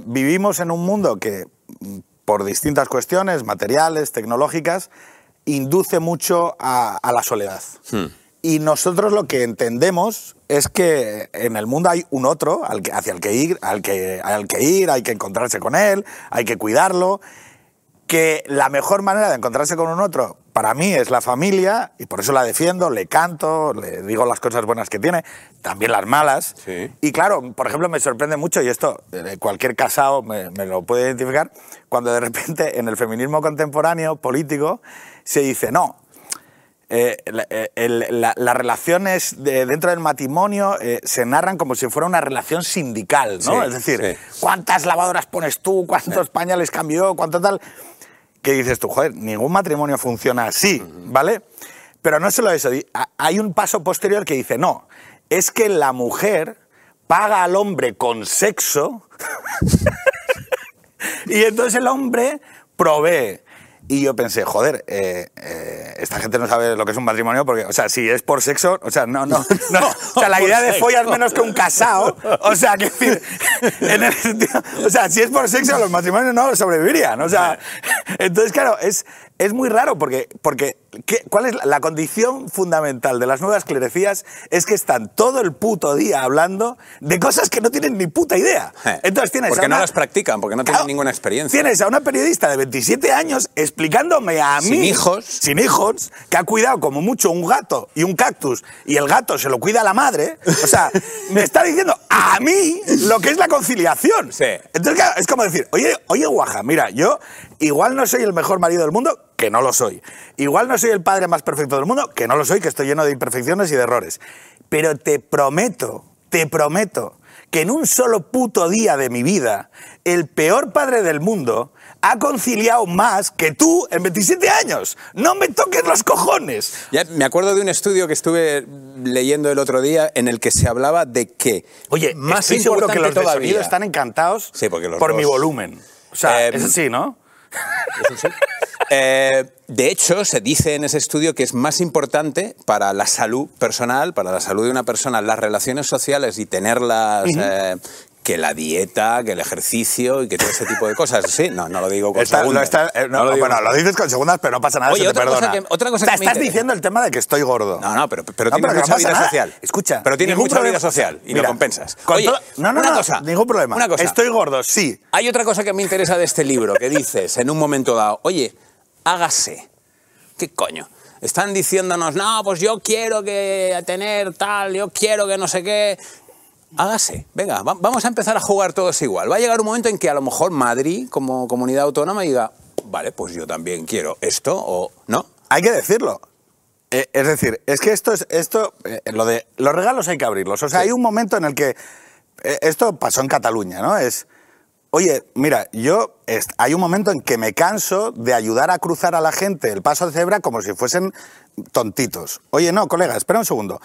Vivimos en un mundo que, por distintas cuestiones, materiales, tecnológicas, induce mucho a la soledad. Y nosotros lo que entendemos es que en el mundo hay un otro hacia el que ir, hay que encontrarse con él, hay que cuidarlo, que la mejor manera de encontrarse con un otro, para mí, es la familia, y por eso la defiendo, le canto, le digo las cosas buenas que tiene, también las malas. Y claro, por ejemplo, me sorprende mucho, y esto cualquier casado me lo puede identificar, cuando de repente en el feminismo contemporáneo político se dice, no, las relaciones dentro del matrimonio se narran como si fuera una relación sindical, ¿no? Es decir, ¿cuántas lavadoras pones tú? ¿Cuántos pañales cambió? ¿Cuánto tal? ¿Qué dices tú? Joder, ningún matrimonio funciona así, ¿vale? Pero no solo eso, hay un paso posterior que dice, no, es que la mujer paga al hombre con sexo y entonces el hombre provee. Y yo pensé, joder, esta gente no sabe lo que es un matrimonio porque, o sea, si es por sexo, o sea, no. O sea, la idea de follar menos que un casado, o sea, que en el sentido, o sea, si es por sexo, los matrimonios no sobrevivirían, o sea, entonces, claro, es muy raro porque ¿cuál es la condición fundamental de las nuevas clerecías? Es que están todo el puto día hablando de cosas que no tienen ni puta idea. Entonces tienes porque no las practican, porque no tienen ninguna experiencia. Tienes a una periodista de 27 años explicándome a mí... Sin hijos, que ha cuidado como mucho un gato y un cactus, y el gato se lo cuida a la madre. O sea, me está diciendo a mí lo que es la conciliación. Sí. Entonces, claro, es como decir, oye, guaja, mira, yo igual no soy el mejor marido del mundo, que no lo soy. Igual no soy el padre más perfecto del mundo, que no lo soy, que estoy lleno de imperfecciones y de errores. Pero te prometo que en un solo puto día de mi vida, el peor padre del mundo ha conciliado más que tú en 27 años. ¡No me toques los cojones! Ya, me acuerdo de un estudio que estuve leyendo el otro día en el que se hablaba de que... Oye, más estoy seguro que los de sonido están encantados por mi volumen. O sea, eso sí, ¿no? Eso sí. De hecho, se dice en ese estudio que es más importante para la salud personal, para la salud de una persona, las relaciones sociales y tenerlas... que la dieta, que el ejercicio y que todo ese tipo de cosas. Sí, no lo digo con segundas. Lo dices con segundas, pero no pasa nada. Oye, se te perdona. Estás diciendo el tema de que estoy gordo. No, pero tienes mucha vida social. Escucha. Pero tienes mucha vida social y lo compensas. Oye, ningún problema. Una cosa. Estoy gordo, sí. Hay otra cosa que me interesa de este libro, que dices en un momento dado, oye, hágase. ¿Qué coño? Están diciéndonos, no, pues yo quiero que tener tal, yo quiero que no sé qué... Hágase, venga, vamos a empezar a jugar todos igual. Va a llegar un momento en que a lo mejor Madrid, como comunidad autónoma, diga, vale, pues yo también quiero esto, o no. Hay que decirlo. Es decir, es que lo de los regalos hay que abrirlos. O sea, sí. Hay un momento en el que, esto pasó en Cataluña, ¿no? Es, oye, mira, hay un momento en que me canso de ayudar a cruzar a la gente el paso de cebra como si fuesen tontitos. Oye, no, colega, espera un segundo.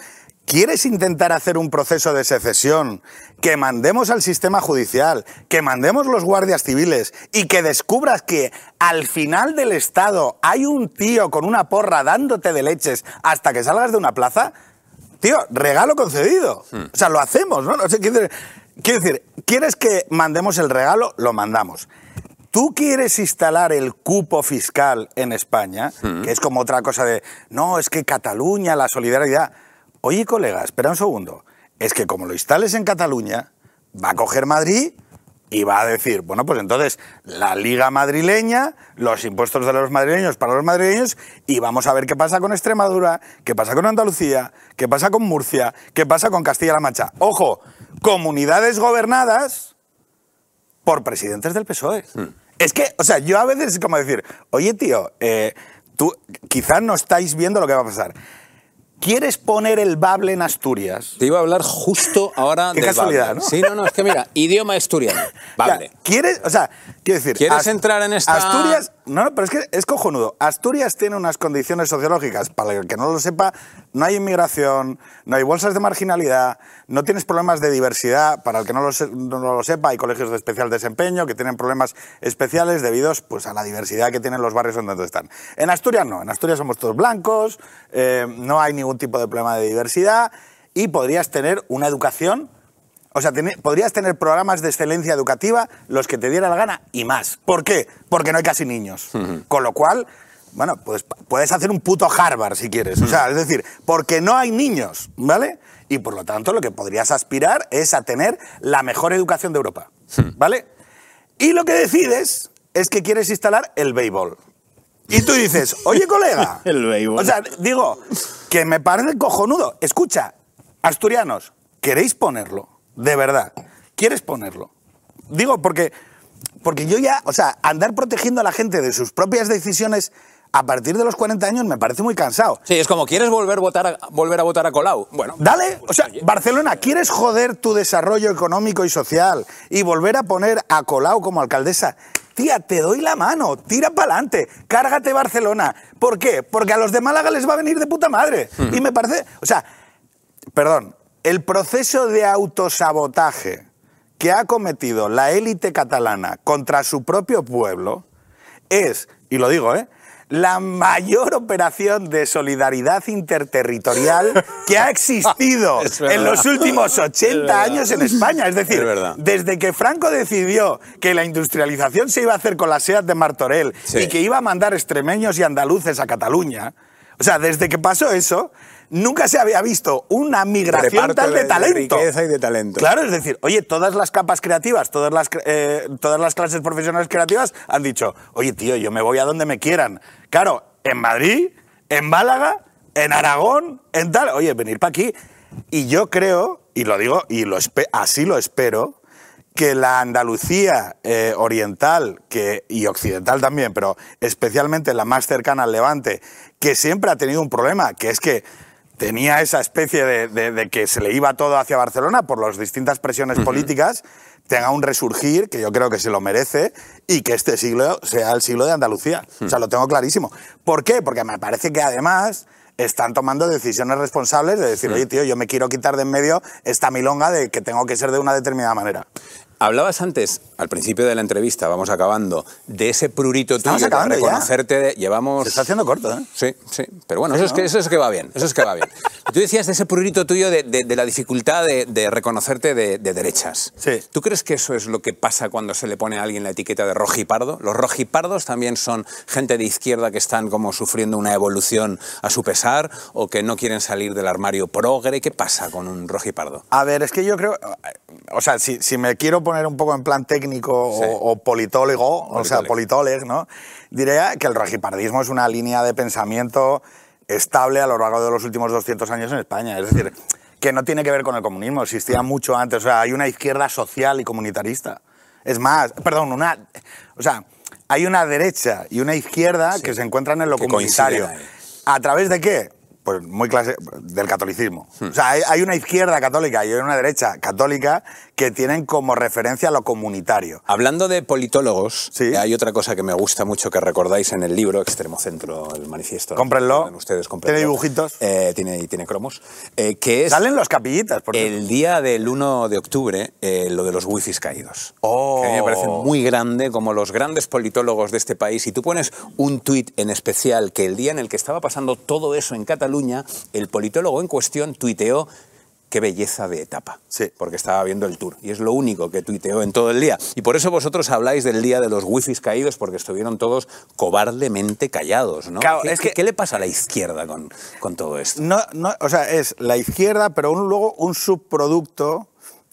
¿Quieres intentar hacer un proceso de secesión, que mandemos al sistema judicial, que mandemos los guardias civiles y que descubras que al final del Estado hay un tío con una porra dándote de leches hasta que salgas de una plaza? Tío, regalo concedido. O sea, lo hacemos, ¿no? O sea, quiero decir, ¿quieres que mandemos el regalo? Lo mandamos. ¿Tú quieres instalar el cupo fiscal en España? Que es como otra cosa de, no, es que Cataluña, la solidaridad... Oye, colega, espera un segundo. Es que como lo instales en Cataluña, va a coger Madrid y va a decir, bueno, pues entonces la Liga Madrileña, los impuestos de los madrileños para los madrileños, y vamos a ver qué pasa con Extremadura, qué pasa con Andalucía, qué pasa con Murcia, qué pasa con Castilla-La Mancha. Ojo, comunidades gobernadas por presidentes del PSOE. Es que, o sea, yo a veces es como decir, oye, tío, tú quizás no estáis viendo lo que va a pasar. ¿Quieres poner el bable en Asturias? Te iba a hablar justo ahora del casualidad, bable. ¿No? Sí, no, es que mira, idioma asturiano, bable. ¿Quieres? O sea, quiero decir... ¿Quieres entrar en esta...? Asturias... No, pero es que es cojonudo. Asturias tiene unas condiciones sociológicas, para el que no lo sepa, no hay inmigración, no hay bolsas de marginalidad, no tienes problemas de diversidad, para el que no lo sepa, hay colegios de especial desempeño que tienen problemas especiales debidos pues, a la diversidad que tienen los barrios donde están. En Asturias no, en Asturias somos todos blancos, no hay ningún tipo de problema de diversidad y podrías tener una educación... O sea, podrías tener programas de excelencia educativa, los que te diera la gana y más. ¿Por qué? Porque no hay casi niños. Con lo cual, bueno, pues puedes hacer un puto Harvard si quieres. O sea, es decir, porque no hay niños, ¿vale? Y por lo tanto, lo que podrías aspirar es a tener la mejor educación de Europa, ¿vale? Y lo que decides es que quieres instalar el béisbol. Y tú dices, oye, colega. El béisbol. O sea, digo, que me parece cojonudo. Escucha, asturianos, ¿queréis ponerlo? De verdad, ¿quieres ponerlo? Digo, porque yo ya... O sea, andar protegiendo a la gente de sus propias decisiones a partir de los 40 años me parece muy cansado. Sí, es como, ¿quieres volver a votar a Colau? Bueno, dale, o sea, Barcelona, ¿quieres joder tu desarrollo económico y social y volver a poner a Colau como alcaldesa? Tía, te doy la mano, tira para adelante, cárgate Barcelona. ¿Por qué? Porque a los de Málaga les va a venir de puta madre. Y me parece... O sea, perdón... El proceso de autosabotaje que ha cometido la élite catalana contra su propio pueblo es y lo digo, ¿eh?, la mayor operación de solidaridad interterritorial que ha existido en los últimos 80 años en España. Es decir, es desde que Franco decidió que la industrialización se iba a hacer con la SEAT de Martorell, sí, y que iba a mandar extremeños y andaluces a Cataluña, o sea, desde que pasó eso, nunca se había visto una migración tal de talento. De riqueza y de talento. Claro, es decir, oye, todas las capas creativas, todas las clases profesionales creativas han dicho, oye, tío, yo me voy a donde me quieran. Claro, en Madrid, en Málaga, en Aragón, en tal. Oye, venir para aquí. Y yo creo, y lo digo, y así lo espero, que la Andalucía oriental y occidental también, pero especialmente la más cercana al Levante, que siempre ha tenido un problema, que es que tenía esa especie de que se le iba todo hacia Barcelona por las distintas presiones políticas, tenga un resurgir, que yo creo que se lo merece, y que este siglo sea el siglo de Andalucía. O sea, lo tengo clarísimo. ¿Por qué? Porque me parece que además están tomando decisiones responsables de decir, oye, tío, yo me quiero quitar de en medio esta milonga de que tengo que ser de una determinada manera. Hablabas antes, al principio de la entrevista, vamos acabando, de ese prurito tuyo de reconocerte. Llevamos... Se está haciendo corto, ¿eh? Sí, sí. Pero bueno, eso es que va bien. Eso es que va bien. Tú decías de ese prurito tuyo de la dificultad de reconocerte de derechas. Sí. ¿Tú crees que eso es lo que pasa cuando se le pone a alguien la etiqueta de rojipardo? Los rojipardos también son gente de izquierda que están como sufriendo una evolución a su pesar o que no quieren salir del armario progre. ¿Qué pasa con un rojipardo? A ver, es que yo creo... O sea, si me quiero poner un poco en plan técnico, sí, o politólogo, o sea, politóleg, ¿no?, diría que el rojipardismo es una línea de pensamiento estable a lo largo de los últimos 200 años en España. Es decir, que no tiene que ver con el comunismo, existía mucho antes. O sea, hay una izquierda social y comunitarista. Es más, perdón, o sea, hay una derecha y una izquierda, sí, que se encuentran en lo comunitario. ¿A través de qué? Pues muy clase del catolicismo. O sea, hay una izquierda católica y hay una derecha católica que tienen como referencia lo comunitario. Hablando de politólogos, ¿sí?, hay otra cosa que me gusta mucho que recordáis en el libro Extremo Centro, el manifiesto. Cómprenlo. Ustedes, cómprenlo. ¿Tiene dibujitos? Tiene cromos. Que es... Salen los capillitas. Por el día del 1 de octubre, lo de los wifis caídos. Oh. Que a mí me parece muy grande, como los grandes politólogos de este país. Y tú pones un tuit en especial que el día en el que estaba pasando todo eso en Cataluña, el politólogo en cuestión tuiteó: qué belleza de etapa, sí, porque estaba viendo el Tour, y es lo único que tuiteó en todo el día. Y por eso vosotros habláis del día de los wifis caídos, porque estuvieron todos cobardemente callados, ¿no? Claro, ¿Qué le pasa a la izquierda con todo esto? No, o sea, es la izquierda, pero luego un subproducto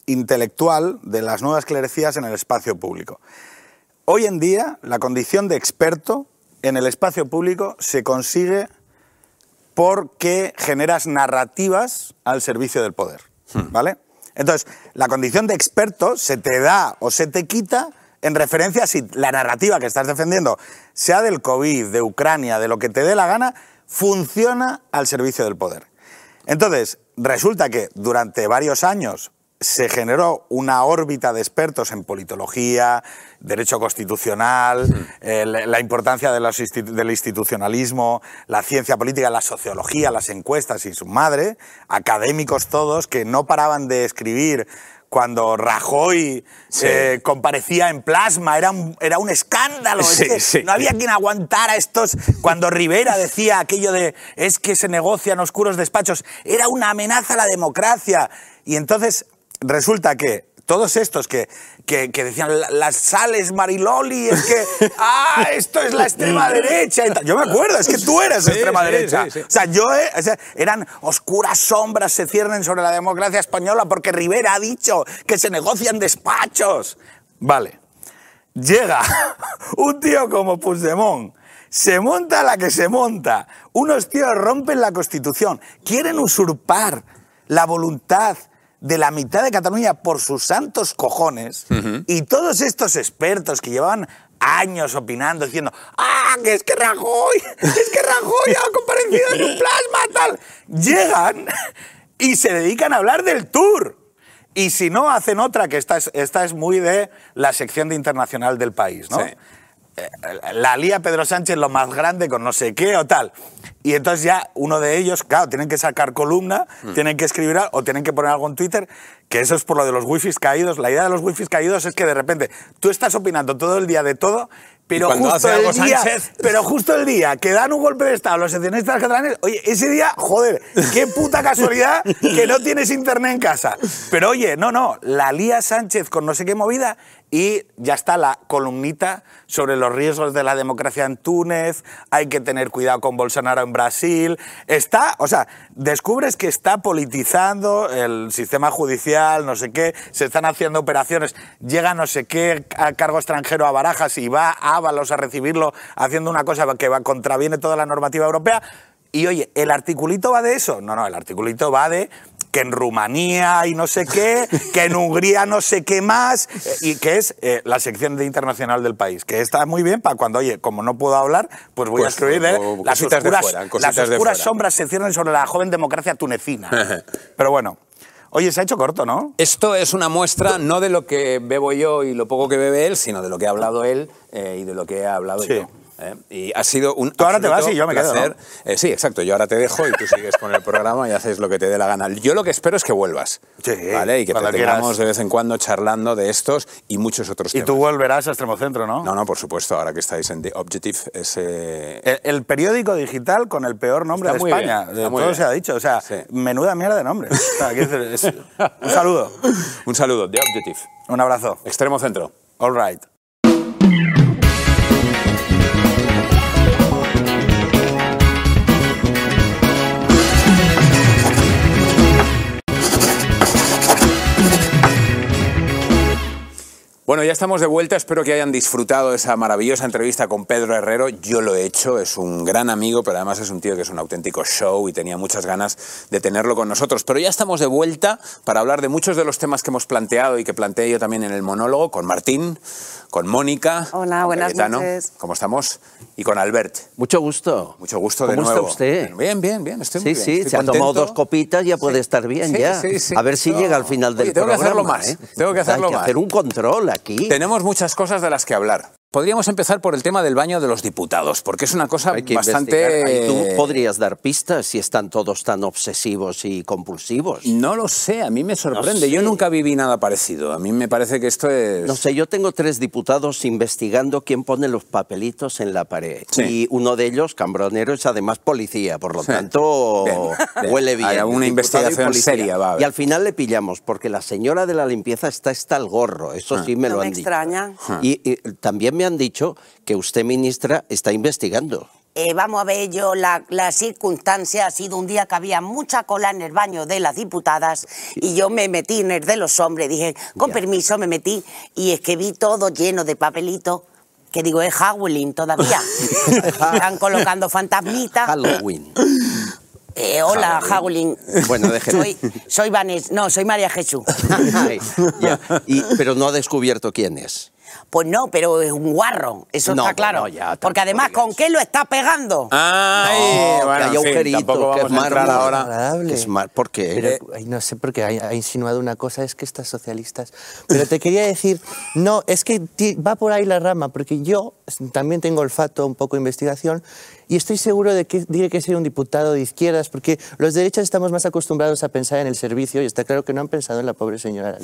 intelectual de las nuevas clerecías en el espacio público. Hoy en día, la condición de experto en el espacio público se consigue porque generas narrativas al servicio del poder, ¿vale? Entonces, la condición de experto se te da o se te quita en referencia a si la narrativa que estás defendiendo, sea del COVID, de Ucrania, de lo que te dé la gana, funciona al servicio del poder. Entonces, resulta que durante varios años se generó una órbita de expertos en politología, derecho constitucional, la importancia del institucionalismo, la ciencia política, la sociología, las encuestas y su madre, académicos todos que no paraban de escribir cuando Rajoy, sí, comparecía en plasma, era un escándalo, sí, es que sí, no había quien aguantara estos. Cuando Rivera decía aquello de es que se negocian oscuros despachos, era una amenaza a la democracia. Y entonces resulta que todos estos que decían las sales Mariloli, es que esto es la extrema derecha y tal. Yo me acuerdo, es que tú eras, sí, extrema, sí, derecha. Sí, sí. O sea, eran oscuras sombras, se ciernen sobre la democracia española porque Rivera ha dicho que se negocian despachos. Vale. Llega un tío como Puigdemont, se monta la que se monta. Unos tíos rompen la Constitución, quieren usurpar la voluntad de la mitad de Cataluña por sus santos cojones, y todos estos expertos que llevaban años opinando, diciendo que es que Rajoy, ha comparecido en un plasma, tal, llegan y se dedican a hablar del Tour. Y si no, hacen otra, que esta es muy de la sección de internacional del país, ¿no? Sí. La lía Pedro Sánchez lo más grande con no sé qué o tal. Y entonces ya uno de ellos, claro, tienen que sacar columna, tienen que escribir o tienen que poner algo en Twitter, que eso es por lo de los wifis caídos. La idea de los wifis caídos es que de repente tú estás opinando todo el día de todo Pero justo el día que dan un golpe de Estado los seccionistas catalanes, oye, ese día, joder, qué puta casualidad que no tienes internet en casa. Pero oye, no, la lía Sánchez con no sé qué movida y ya está la columnita sobre los riesgos de la democracia en Túnez, hay que tener cuidado con Bolsonaro en Brasil. Está, o sea, descubres que está politizando el sistema judicial, no sé qué, se están haciendo operaciones, llega no sé qué a cargo extranjero a Barajas y va a Ábalos a recibirlo haciendo una cosa que contraviene toda la normativa europea. Y oye, ¿el articulito va de eso? No, el articulito va de que en Rumanía y no sé qué, que en Hungría no sé qué más, y que es la sección de internacional del País, que está muy bien para cuando, oye, como no puedo hablar, pues voy a escribir las oscuras sombras se ciernen sobre la joven democracia tunecina. Pero bueno, oye, se ha hecho corto, ¿no? Esto es una muestra no de lo que bebo yo y lo poco que bebe él, sino de lo que ha hablado él y de lo que he hablado yo. Y ha sido un placer. Tú ahora te vas y yo me quedo, ¿no? Sí, exacto. Yo ahora te dejo y tú sigues con el programa y haces lo que te dé la gana. Yo lo que espero es que vuelvas, ¿vale? Y que te tengamos de vez en cuando charlando de estos y muchos otros temas. Y tú volverás a Extremo Centro, ¿no? No, por supuesto. Ahora que estáis en The Objective, ese... El periódico digital con el peor nombre de España. Todo se ha dicho. O sea, menuda mierda de nombre. Un saludo. Un saludo. The Objective. Un abrazo. Extremo Centro. All right. Bueno, ya estamos de vuelta. Espero que hayan disfrutado de esa maravillosa entrevista con Pedro Herrero. Yo lo he hecho, es un gran amigo, pero además es un tío que es un auténtico show y tenía muchas ganas de tenerlo con nosotros. Pero ya estamos de vuelta para hablar de muchos de los temas que hemos planteado y que planteé yo también en el monólogo, con Martín, con Mónica, con Cayetano. ¿Cómo estamos? Y con Albert. Mucho gusto. Mucho gusto de nuevo. ¿Cómo está usted? Bien, estoy muy bien. Sí, se ha tomado 2 copitas y ya puede estar bien ya. A ver si llega al final del programa. Tengo que hacerlo más. Hacer un control. Aquí. Tenemos muchas cosas de las que hablar. Podríamos empezar por el tema del baño de los diputados, porque es una cosa bastante... ¿Tú podrías dar pistas si están todos tan obsesivos y compulsivos? No lo sé, a mí me sorprende. No sé. Yo nunca viví nada parecido. A mí me parece que esto es... No sé, yo tengo 3 diputados investigando quién pone los papelitos en la pared. Sí. Y uno de ellos, Cambronero, es además policía, por lo tanto huele bien. Hay una investigación seria. Va a haber. Y al final le pillamos, porque la señora de la limpieza está hasta el gorro. Eso sí me lo han dicho. No me extraña. Y también me han dicho que usted, ministra, está investigando. Vamos a ver, yo la circunstancia ha sido un día que había mucha cola en el baño de las diputadas y yo me metí en el de los hombres, dije, con permiso, me metí y es que vi todo lleno de papelitos. Que digo, es Halloween todavía. Están colocando fantasmitas. Halloween. Hola, Jaulín. Bueno, soy Vanessa. No, soy María Jesús. Pero no ha descubierto quién es. Pues no, pero es un guarro, eso está claro. Porque además, ¿con qué lo está pegando? ¡Ay! No, bueno, que hay agujerito, que es mal. ¿Por qué? Pero, no sé, porque ha insinuado una cosa, es que estas socialistas... Pero te quería decir, no, es que va por ahí la rama, porque yo también tengo olfato, un poco de investigación, y estoy seguro de que tiene que ser un diputado de izquierdas, porque los derechos estamos más acostumbrados a pensar en el servicio, y está claro que no han pensado en la pobre señora.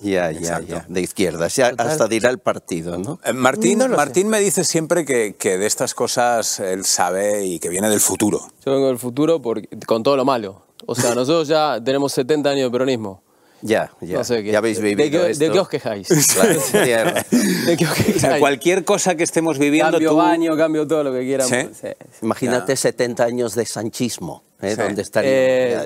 Ya, de izquierdas, hasta dirá el partido, ¿no? Martín me dice siempre que de estas cosas él sabe y que viene del futuro. Yo vengo del futuro con todo lo malo. O sea, nosotros ya tenemos 70 años de peronismo. No sé, ya habéis vivido esto. ¿De qué os quejáis? O sea, cualquier cosa que estemos viviendo... Cambio baño, cambio todo lo que quieran. ¿Sí? Imagínate 70 años de sanchismo, donde estaría...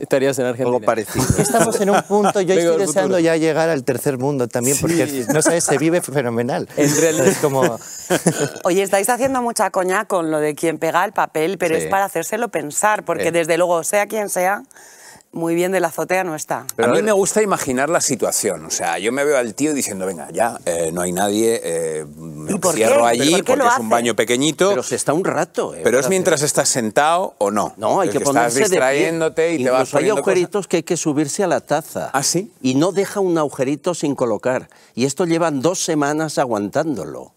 Estarías en Argentina. Algo parecido. Estamos en un punto, yo estoy deseando ya llegar al tercer mundo también, porque, no sabes, se vive fenomenal. Es como... Oye, estáis haciendo mucha coña con lo de quien pega el papel, pero es para hacérselo pensar, porque desde luego, sea quien sea... Muy bien de la azotea no está. Pero a mí me gusta imaginar la situación. O sea, yo me veo al tío diciendo, venga, ya, no hay nadie, me encierro allí porque es un baño pequeñito. Pero se está un rato. Pero es mientras estás sentado o no. No, hay que ponerse de pie. Estás distrayéndote y te vas poniendo cosas. Hay agujeritos que hay que subirse a la taza. ¿Ah, sí? Y no deja un agujerito sin colocar. Y esto llevan 2 semanas aguantándolo.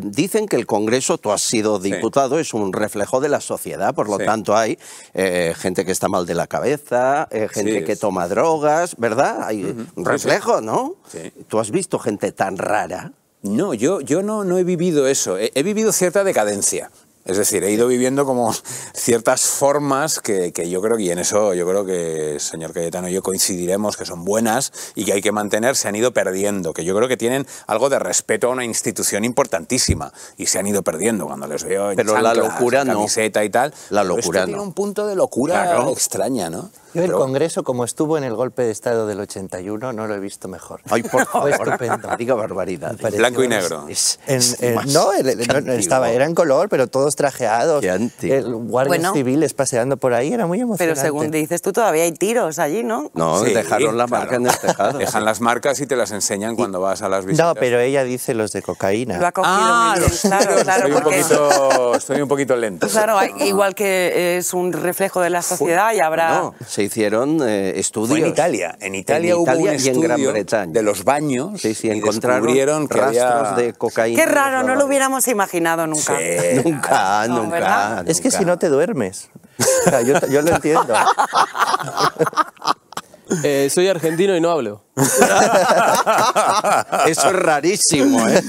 Dicen que el Congreso, tú has sido diputado, es un reflejo de la sociedad. Por lo tanto, hay gente que está mal de la cabeza, gente que toma drogas, ¿verdad? Hay un reflejo, ¿no? Sí. ¿Tú has visto gente tan rara? No, yo no he vivido eso. He vivido cierta decadencia. Es decir, he ido viviendo como ciertas formas que yo creo que, y en eso yo creo que el señor Cayetano y yo coincidiremos, que son buenas y que hay que mantener, se han ido perdiendo, que yo creo que tienen algo de respeto a una institución importantísima y se han ido perdiendo cuando les veo en chanclas, camiseta y tal. La locura no. Tiene un punto de locura extraña, ¿no? Yo el Congreso, como estuvo en el golpe de Estado del 81, no lo he visto mejor. Ay, por favor. Fue estupendo. Diga barbaridad. Blanco y negro. Era en color, pero todos trajeados. Guardias civiles paseando por ahí, era muy emocionante. Pero según dices tú, todavía hay tiros allí, ¿no? No, sí, dejaron la marca en el tejado. Dejan las marcas y te las enseñan cuando vas a las visitas. No, pero ella dice los de cocaína. Lo ha cogido muy bien, claro. Estoy un poquito lento. Claro, igual que es un reflejo de la sociedad y habrá... No. Se hicieron estudios. Fue en Italia. En Italia hubo un estudio en Gran Bretaña de los baños. Sí, y encontraron que rastros de cocaína. Qué raro, no lo hubiéramos imaginado nunca. Sí, nunca. Es que si no te duermes. O sea, yo lo entiendo. Soy argentino y no hablo. Eso es rarísimo, ¿eh?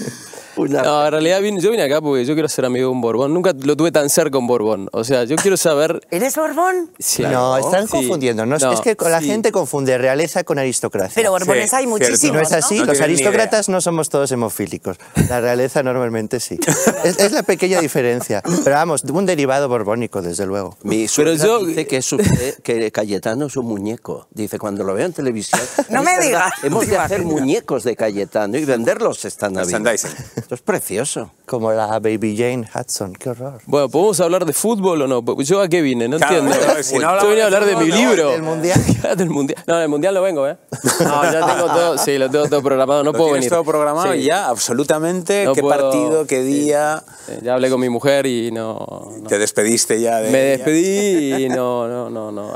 No, en realidad yo vine acá porque yo quiero ser amigo de un Borbón. Nunca lo tuve tan cerca un Borbón. O sea, yo quiero saber... ¿Eres Borbón? Sí. No, están confundiendo. No, es que la gente confunde realeza con aristocracia. Pero Borbones hay muchísimos, cierto. No es así. No, los aristócratas no somos todos hemofílicos. La realeza normalmente sí. es la pequeña diferencia. Pero vamos, un derivado borbónico, desde luego. Mi suegra dice que Cayetano es un muñeco. Dice, cuando lo veo en televisión... No me digas. Hemos de hacer muñecos de Cayetano y venderlos Esto es precioso. Como la Baby Jane Hudson, qué horror. Bueno, ¿podemos hablar de fútbol o no? ¿Yo a qué vine? No entiendo. Si no yo vine a hablar de mi libro. ¿Del Mundial? Del Mundial. No, del Mundial no vengo, ¿eh? No, ya tengo todo, sí, lo tengo todo programado, no puedo venir. Todo programado sí. Ya, absolutamente. No ¿Qué puedo, partido, qué día? Sí. Ya hablé con mi mujer y no. ¿Te despediste ya de Me despedí y no.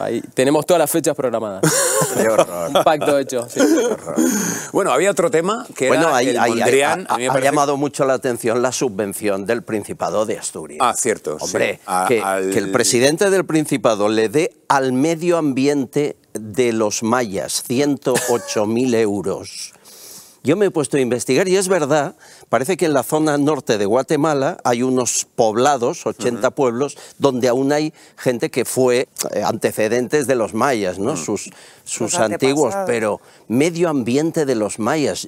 Ahí, tenemos todas las fechas programadas. Qué horror. Un pacto hecho. Sí. Qué horror. Bueno, había otro tema que era el Mondrian. A mí me llamado mucho la atención la subvención del Principado de Asturias. Ah, cierto. Hombre, sí. Que el presidente del Principado le dé al medio ambiente de los mayas 108.000 euros. Yo me he puesto a investigar y es verdad, parece que en la zona norte de Guatemala hay unos poblados, 80 pueblos, donde aún hay gente que fue antecedentes de los mayas, ¿no? Sus antiguos, pero medio ambiente de los mayas.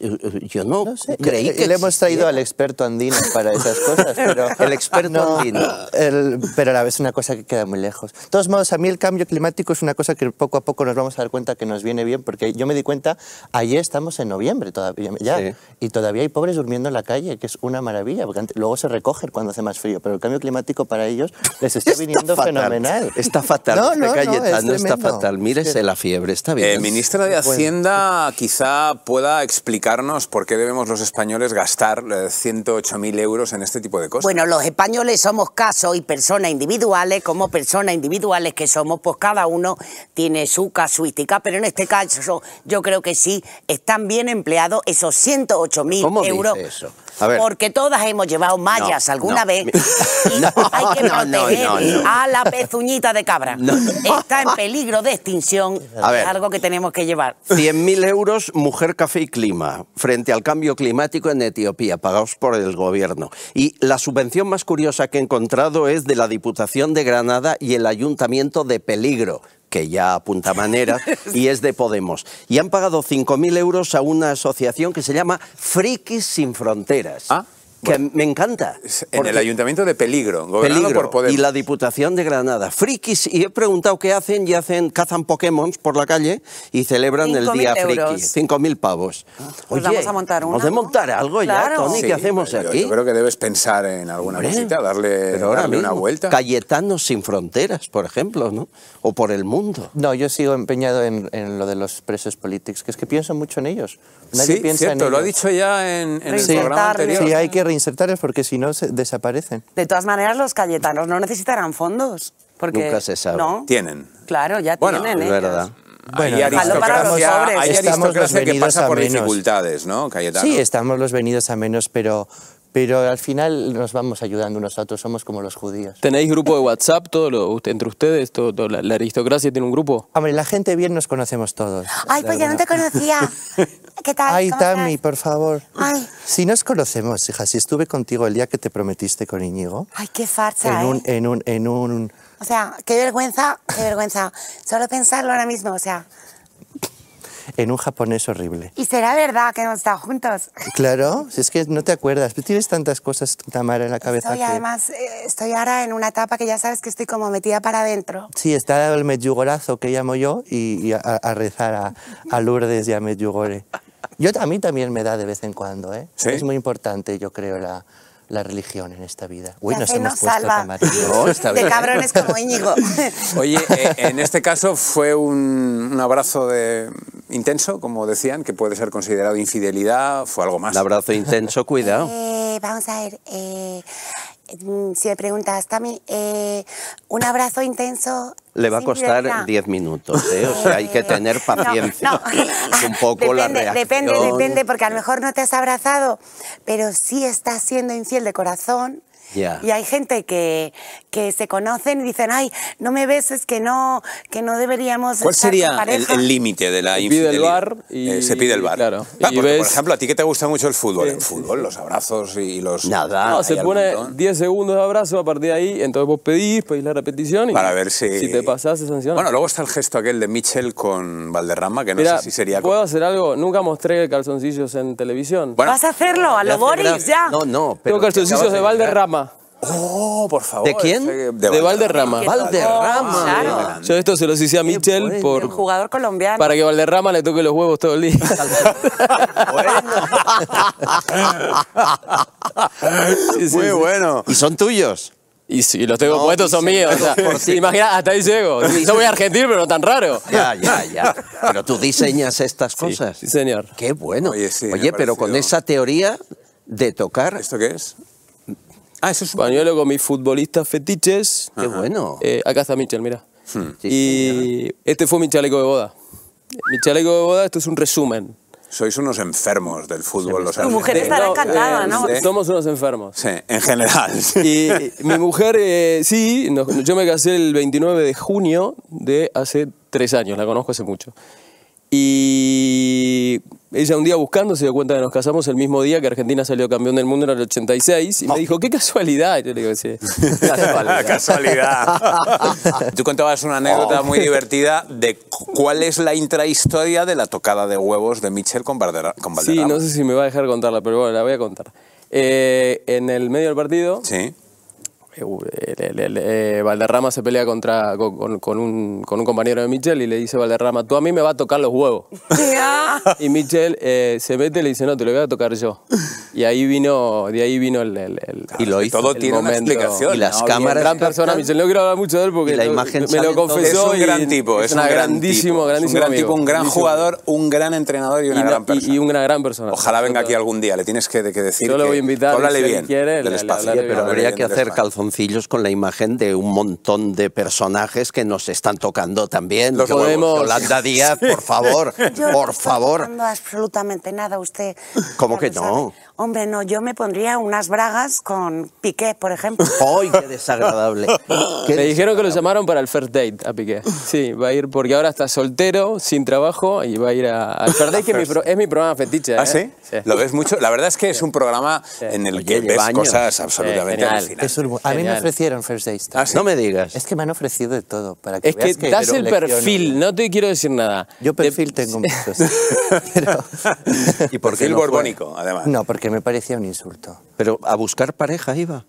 Yo no sé, creí que... Le hemos traído al experto andino para esas cosas, pero... El experto andino. Pero a la vez es una cosa que queda muy lejos. De todos modos, a mí el cambio climático es una cosa que poco a poco nos vamos a dar cuenta que nos viene bien, porque yo me di cuenta, ayer estamos en noviembre todavía. Y todavía hay pobres durmiendo en la calle, que es una maravilla, porque luego se recogen cuando hace más frío, pero el cambio climático para ellos les está viniendo fatal, fenomenal. Está fatal, Cayetano, está fatal. Mírese la fiebre, está bien. Ministra de Hacienda quizá pueda explicarnos por qué debemos los españoles gastar 108.000 euros en este tipo de cosas. Bueno, los españoles somos casos y personas individuales, como personas individuales que somos, pues cada uno tiene su casuística, pero en este caso yo creo que sí están bien empleados esos 108.000 euros, porque todas hemos llevado mallas alguna vez y hay que proteger a la pezuñita de cabra. Está en peligro de extinción, es algo que tenemos que llevar. 100.000 euros, mujer, café y clima, frente al cambio climático en Etiopía, pagados por el gobierno. Y la subvención más curiosa que he encontrado es de la Diputación de Granada y el Ayuntamiento de Peligro, que ya apunta maneras, y es de Podemos. Y han pagado 5.000 euros a una asociación que se llama Frikis Sin Fronteras. Que me encanta. En el Ayuntamiento de Peligro, gobernado por Podemos. Y la Diputación de Granada. Frikis, y he preguntado qué hacen, y cazan Pokémon por la calle y celebran el Día Friki. 5.000 pavos. Oye, vamos a montar una. Vamos a montar algo ya, Toni, ¿qué hacemos aquí? Yo creo que debes pensar en alguna cosita, darle una vuelta. Cayetanos sin fronteras, por ejemplo, ¿no? O por el mundo. No, yo sigo empeñado en lo de los presos políticos, que es que pienso mucho en ellos. Nadie piensa en ellos. Lo ha dicho ya en el programa anterior. Sí, hay que reinsertarles porque si no desaparecen. De todas maneras, los cayetanos no necesitarán fondos. Porque nunca se sabe. ¿No? Tienen. Claro, ya tienen. Es verdad. Bueno, hay aristocracia que pasa por dificultades, ¿no, Cayetano? Sí, estamos los venidos a menos, pero al final nos vamos ayudando unos a otros, somos como los judíos. ¿Tenéis grupo de WhatsApp entre ustedes? ¿La aristocracia tiene un grupo? Hombre, la gente bien nos conocemos todos. Ay, pues yo no te conocía. ¿Qué tal? Ay, Tami, por favor. Ay. Si nos conocemos, hija, si estuve contigo el día que te prometiste con Íñigo. Ay, qué farsa, en un... O sea, qué vergüenza, qué vergüenza. Solo pensarlo ahora mismo, o sea... En un japonés horrible. ¿Y será verdad que hemos estado juntos? Claro, si es que no te acuerdas. Tienes tantas cosas, Tamara, en la cabeza. Y que... además, estoy ahora en una etapa que ya sabes que estoy como metida para adentro. Sí, está dado el medyugorazo que llamo yo y a rezar a Lourdes y a Medyugore. A mí también me da de vez en cuando, ¿eh? ¿Sí? Es muy importante, yo creo, la religión en esta vida. Uy, nos hemos puesto amarillos. De cabrones como Íñigo. Oye, en este caso fue un abrazo intenso, como decían, que puede ser considerado infidelidad, fue algo más. Un abrazo intenso, cuidado. Vamos a ver, si me preguntas, Tami, un abrazo intenso... Le va a costar 10 minutos, ¿eh? O sea, hay que tener paciencia. No. Un poco depende, la reacción. Depende, porque a lo mejor no te has abrazado, pero sí estás siendo infiel de corazón. Yeah. Y hay gente que se conocen y dicen, ay, no me beses, que no deberíamos... ¿Cuál sería el límite de la infidelidad? Se pide el bar. Claro. Y ves... Por ejemplo, a ti que te gusta mucho el fútbol. Sí. El fútbol, los abrazos y los... Nada. No, se pone 10 segundos de abrazo, a partir de ahí, entonces vos pedís la repetición y... Para ver si te pasás, se sanciona. Bueno, luego está el gesto aquel de Michel con Valderrama, que no sé si sería... ¿Puedo hacer algo? Nunca mostré calzoncillos en televisión. Bueno, ¿vas a hacerlo? ¿A lo Boris? Ya. No, pero... Tengo calzoncillos de Valderrama. Oh, por favor. ¿De quién? De Valderrama. Valderrama. Claro. Yo esto se los hice a Michel por... Un jugador colombiano. Para que Valderrama le toque los huevos todo el día. Sí. Muy bueno. ¿Y son tuyos? Y si los tengo puestos son míos. O sea, sí. Imagina, hasta ahí llego. Yo voy a Argentina, pero no tan raro. Ya. Pero tú diseñas estas cosas. Sí, señor. Qué bueno. Oye, pero con esa teoría de tocar... ¿Esto qué es? Ah, eso es un pañuelo con mis futbolistas fetiches. Qué bueno. Acá está Michel, mira. Y este fue mi chaleco de boda. Mi chaleco de boda, esto es un resumen. Sois unos enfermos del fútbol. Tu mujer estará encantada, ¿no? Somos unos enfermos. Sí, en general. Y mi mujer, yo me casé el 29 de junio de hace 3 años, la conozco hace mucho. Y ella un día buscando se dio cuenta que nos casamos el mismo día que Argentina salió campeón del mundo en el 86 y me dijo, qué casualidad. Y yo le digo, sí, casualidad. Tú contabas una anécdota muy divertida de cuál es la intrahistoria de la tocada de huevos de Michel con Valderrama. Sí, no sé si me va a dejar contarla, pero bueno, la voy a contar. En el medio del partido... Sí. Valderrama se pelea con un compañero de Michel y le dice Valderrama, tú a mí me vas a tocar los huevos. Y Michel se mete y le dice, no, te lo voy a tocar yo. Y de ahí vino el y lo hizo. Todo tiene momento, una explicación. Y las cámaras. Gran persona, Michel, no quiero hablar mucho de él porque me lo confesó. Es un gran tipo. Es un grandísimo amigo. Es un gran tipo, un gran jugador, un gran entrenador y una gran persona. Y una gran persona. Ojalá venga aquí algún día, le tienes que decir. Yo lo voy a invitar. Háblale bien. Pero habría que hacer calzoncillos con la imagen de un montón de personajes que nos están tocando también. Los podemos. Yolanda Díaz, por favor, por favor. No entiendo absolutamente nada usted. ¿Cómo que no? Hombre, no, yo me pondría unas bragas con Piqué, por ejemplo. ¡Ay, qué desagradable! Me dijeron que lo llamaron para el first date a Piqué. Sí, va a ir porque ahora está soltero, sin trabajo y va a ir al first date, que es mi programa fetiche. ¿Ah, sí? Sí? ¿Lo ves mucho? La verdad es que es un programa en el que ves cosas absolutamente alucinantes. A mí me ofrecieron first dates. ¿Ah, sí? No me digas. Es que me han ofrecido de todo. Para que es veas que das el perfil, no te quiero decir nada. Yo perfil tengo muchos. Pero... ¿Y por qué perfil no borbónico, además? No, porque me parecía un insulto. ¿Pero a buscar pareja iba?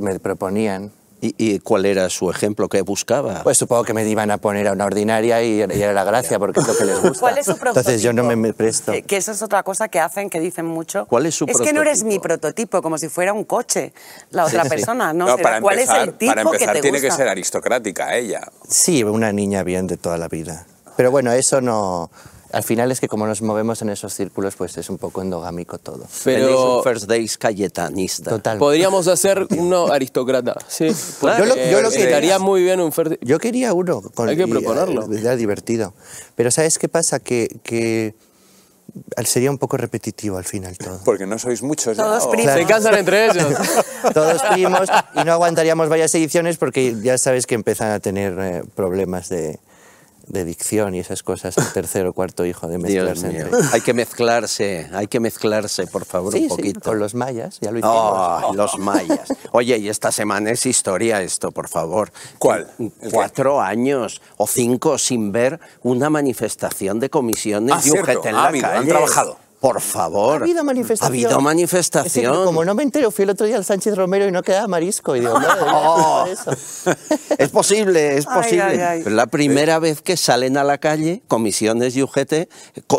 Me proponían. ¿Y cuál era su ejemplo que buscaba? Pues supongo que me iban a poner a una ordinaria y era la gracia, porque es lo que les gusta. ¿Cuál es su prototipo? Entonces yo no me presto. Que eso es otra cosa que hacen, que dicen mucho. ¿Cuál es su prototipo? Es que no eres mi prototipo, como si fuera un coche la otra persona, ¿no? No, para ¿cuál empezar, es el tipo para empezar, que te tiene gusta? Que ser aristocrática ella. Sí, una niña bien de toda la vida. Pero bueno, eso no... Al final es que como nos movemos en esos círculos, pues es un poco endogámico todo. Pero... First days cayetanista. Total. Podríamos hacer uno aristócrata. Sí. Claro. Yo lo quería muy bien un first... Yo quería uno. Hay que proponerlo. Era divertido. Pero ¿sabes qué pasa? Que sería un poco repetitivo al final todo. Porque no sois muchos. Todos primos. Claro. Se cansan entre ellos. Todos primos y no aguantaríamos varias ediciones porque ya sabes que empiezan a tener problemas de... de dicción y esas cosas al tercer o cuarto hijo de mezclarse. Dios mío. Hay que mezclarse, por favor, sí, un poquito. Sí, con los mayas, ya lo hicimos. Oh, los mayas. Oye, y esta semana es historia esto, por favor. ¿Cuál? 4 años o 5 sin ver una manifestación de comisiones y un gente en la calle. Han trabajado. Por favor. Ha habido manifestación. Ha habido manifestación. Es que, como no me entero, fui el otro día al Sánchez Romero y no quedaba marisco. Y digo, no, oh, eso. Es posible, es posible. Ay, ay, ay. La primera vez que salen a la calle, comisiones y UGT,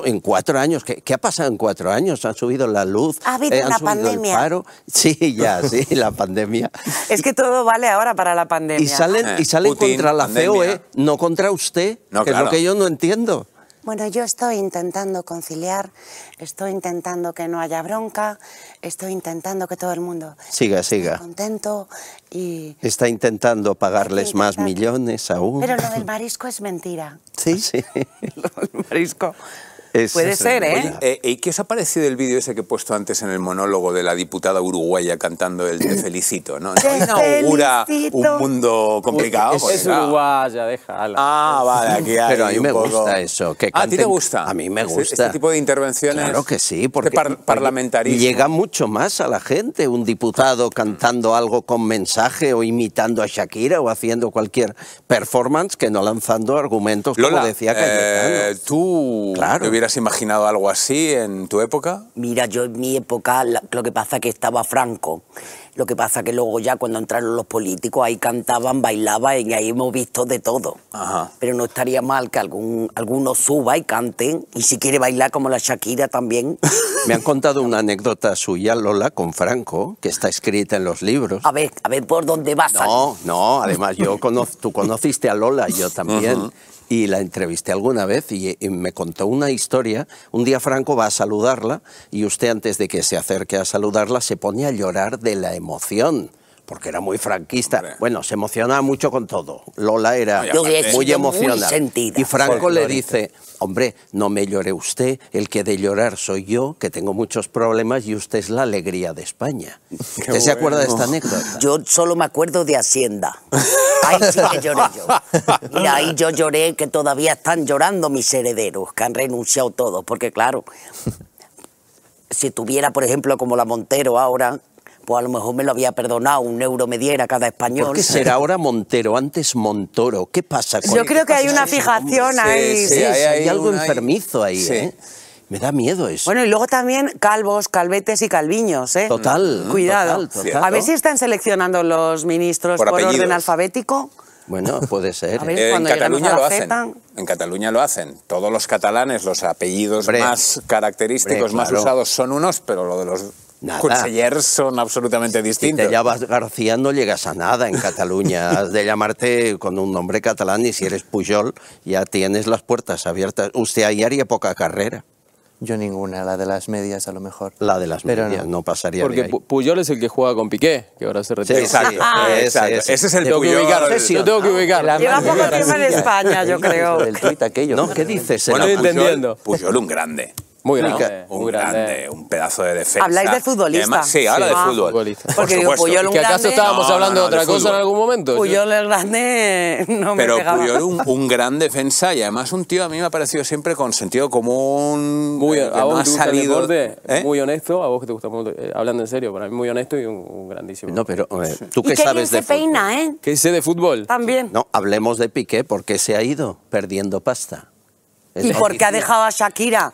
en 4 años. ¿Qué ha pasado en 4 años? Han subido la luz, ha habido una pandemia. El paro. Sí, ya, sí, la pandemia. Es que todo vale ahora para la pandemia. Y salen Putin, contra la COE, no contra usted, no, que claro. Es lo que yo no entiendo. Bueno, yo estoy intentando conciliar, estoy intentando que no haya bronca, estoy intentando que todo el mundo esté contento y... Está intentando pagarles más millones aún. Pero lo del marisco es mentira. Sí, sí. Lo del marisco puede ser, ¿eh? Oye, ¿qué os ha parecido el vídeo ese que he puesto antes en el monólogo de la diputada uruguaya cantando el Te felicito, ¿no? No inaugura un mundo complicado. Es uruguaya, déjala. Ah, vale, aquí hay. Pero a mí me gusta eso. Que ¿a ti te gusta? A mí me gusta. Este tipo de intervenciones. Claro que sí, porque parlamentarismo. Llega mucho más a la gente un diputado cantando algo con mensaje o imitando a Shakira o haciendo cualquier performance que no lanzando argumentos, Lola, como decía Cayetano. Tú, claro. ¿Has imaginado algo así en tu época? Mira, yo en mi época, lo que pasa es que estaba Franco. Lo que pasa es que luego ya cuando entraron los políticos, ahí cantaban, bailaban y ahí hemos visto de todo. Ajá. Pero no estaría mal que alguno suba y canten. Y si quiere bailar como la Shakira también. Me han contado una anécdota suya, Lola, con Franco, que está escrita en los libros. A ver por dónde vas. No, además tú conociste a Lola, yo también. Uh-huh. Y la entrevisté alguna vez y me contó una historia. Un día Franco va a saludarla y usted, antes de que se acerque a saludarla, se pone a llorar de la emoción, porque era muy franquista. Hombre. Bueno, se emocionaba mucho con todo. Lola era muy emocional. Y Franco le dice, hombre, no me llore usted, el que de llorar soy yo, que tengo muchos problemas y usted es la alegría de España. ¿Usted se acuerda de esta anécdota? Yo solo me acuerdo de Hacienda. Ahí sí que lloré yo. Mira, ahí yo lloré, que todavía están llorando mis herederos, que han renunciado todos, porque claro, si tuviera, por ejemplo, como la Montero ahora, pues a lo mejor me lo había perdonado, 1 euro me diera cada español. ¿Por qué será ahora Montero, antes Montoro? ¿Qué pasa con él? Yo creo que hay una fijación ahí. Sí, hay algo enfermizo ahí, ¿eh? Me da miedo eso. Bueno, y luego también calvos, calvetes y calviños, ¿eh? Total. Cuidado. Total. A ver si están seleccionando los ministros por orden alfabético. Bueno, puede ser. A ver, cuando en Cataluña lo hacen. En Cataluña lo hacen. Todos los catalanes, los apellidos más característicos, más usados son unos, pero lo de los... consellers son absolutamente distintos. Si te llamas García no llegas a nada en Cataluña. Has de llamarte con un nombre catalán y si eres Puyol ya tienes las puertas abiertas. Usted ahí haría poca carrera. Yo ninguna, la de las medias a lo mejor. La de las medias, no pasaría porque de ahí. Puyol es el que juega con Piqué, que ahora se retira. Sí, exacto, exacto. Ese es el Puyol. Tengo que ubicarlo. Lleva poco tiempo en España, yo creo. El tuit aquello. No, ¿qué dices? No estoy entendiendo. Puyol un grande. Muy grande, muy grande, un pedazo de defensa. ¿Habláis de futbolista? Además, sí, habla de fútbol. Porque digo, Puyol un grande... ¿Que acaso estábamos hablando de otra cosa en algún momento? Puyol el grande no me pegaba. Pero Puyol un gran defensa y además un tío a mí me ha parecido siempre con sentido común... a vos que te gusta el deporte, muy honesto, a vos que te gusta mucho, hablando en serio, para mí muy honesto y un grandísimo... No, pero tú qué sabes de fútbol. Peina, ¿eh? ¿Qué sé de fútbol? También. No, hablemos de Piqué, porque se ha ido perdiendo pasta. ¿Y por qué ha dejado a Shakira?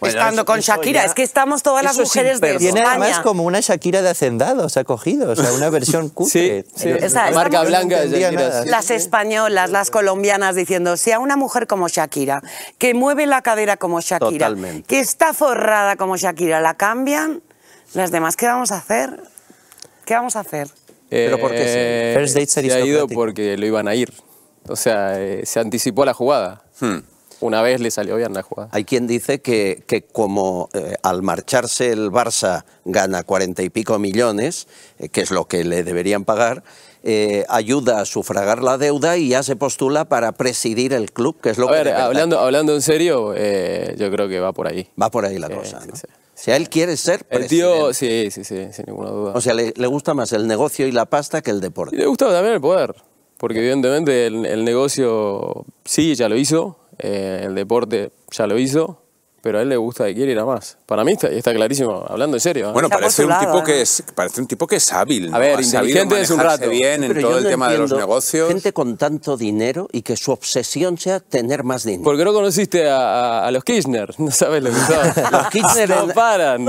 Bueno, estando con Shakira, es que estamos todas las mujeres de España. Tiene además como una Shakira de hacendados, ha cogido, o sea, una versión cutre. Sí, esa marca blanca de Shakira. Las españolas, las colombianas diciendo, si a una mujer como Shakira, que mueve la cadera como Shakira, que está forrada como Shakira, la cambian, las demás, ¿qué vamos a hacer? ¿Qué vamos a hacer? Pero porque se ha ido porque lo iban a ir. O sea, se anticipó la jugada. Una vez le salió bien la jugada. Hay quien dice que como al marcharse el Barça gana 40 y pico millones, que es lo que le deberían pagar, ayuda a sufragar la deuda y ya se postula para presidir el club, que es lo que... hablando en serio, yo creo que va por ahí. Va por ahí la cosa, ¿no? Sí, sí. O sea, él quiere ser presidente. El tío, sí, sin ninguna duda. O sea, le gusta más el negocio y la pasta que el deporte. Y le gusta también el poder. porque evidentemente el negocio sí, ya lo hizo, el deporte ya lo hizo, pero a él le gusta y quiere ir a más. Para mí está clarísimo, hablando en serio. Bueno, parece un tipo que es, parece un tipo que es hábil. A ver, inteligente es un rato. Bien en todo el tema de los negocios. Gente con tanto dinero y que su obsesión sea tener más dinero. Porque no conociste a los Kirchner, no sabes lo que son. Los Kirchner no paran.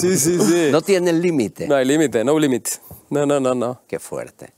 Sí, sí, sí. No tienen límite. No hay límite, no límite. No. Qué fuerte.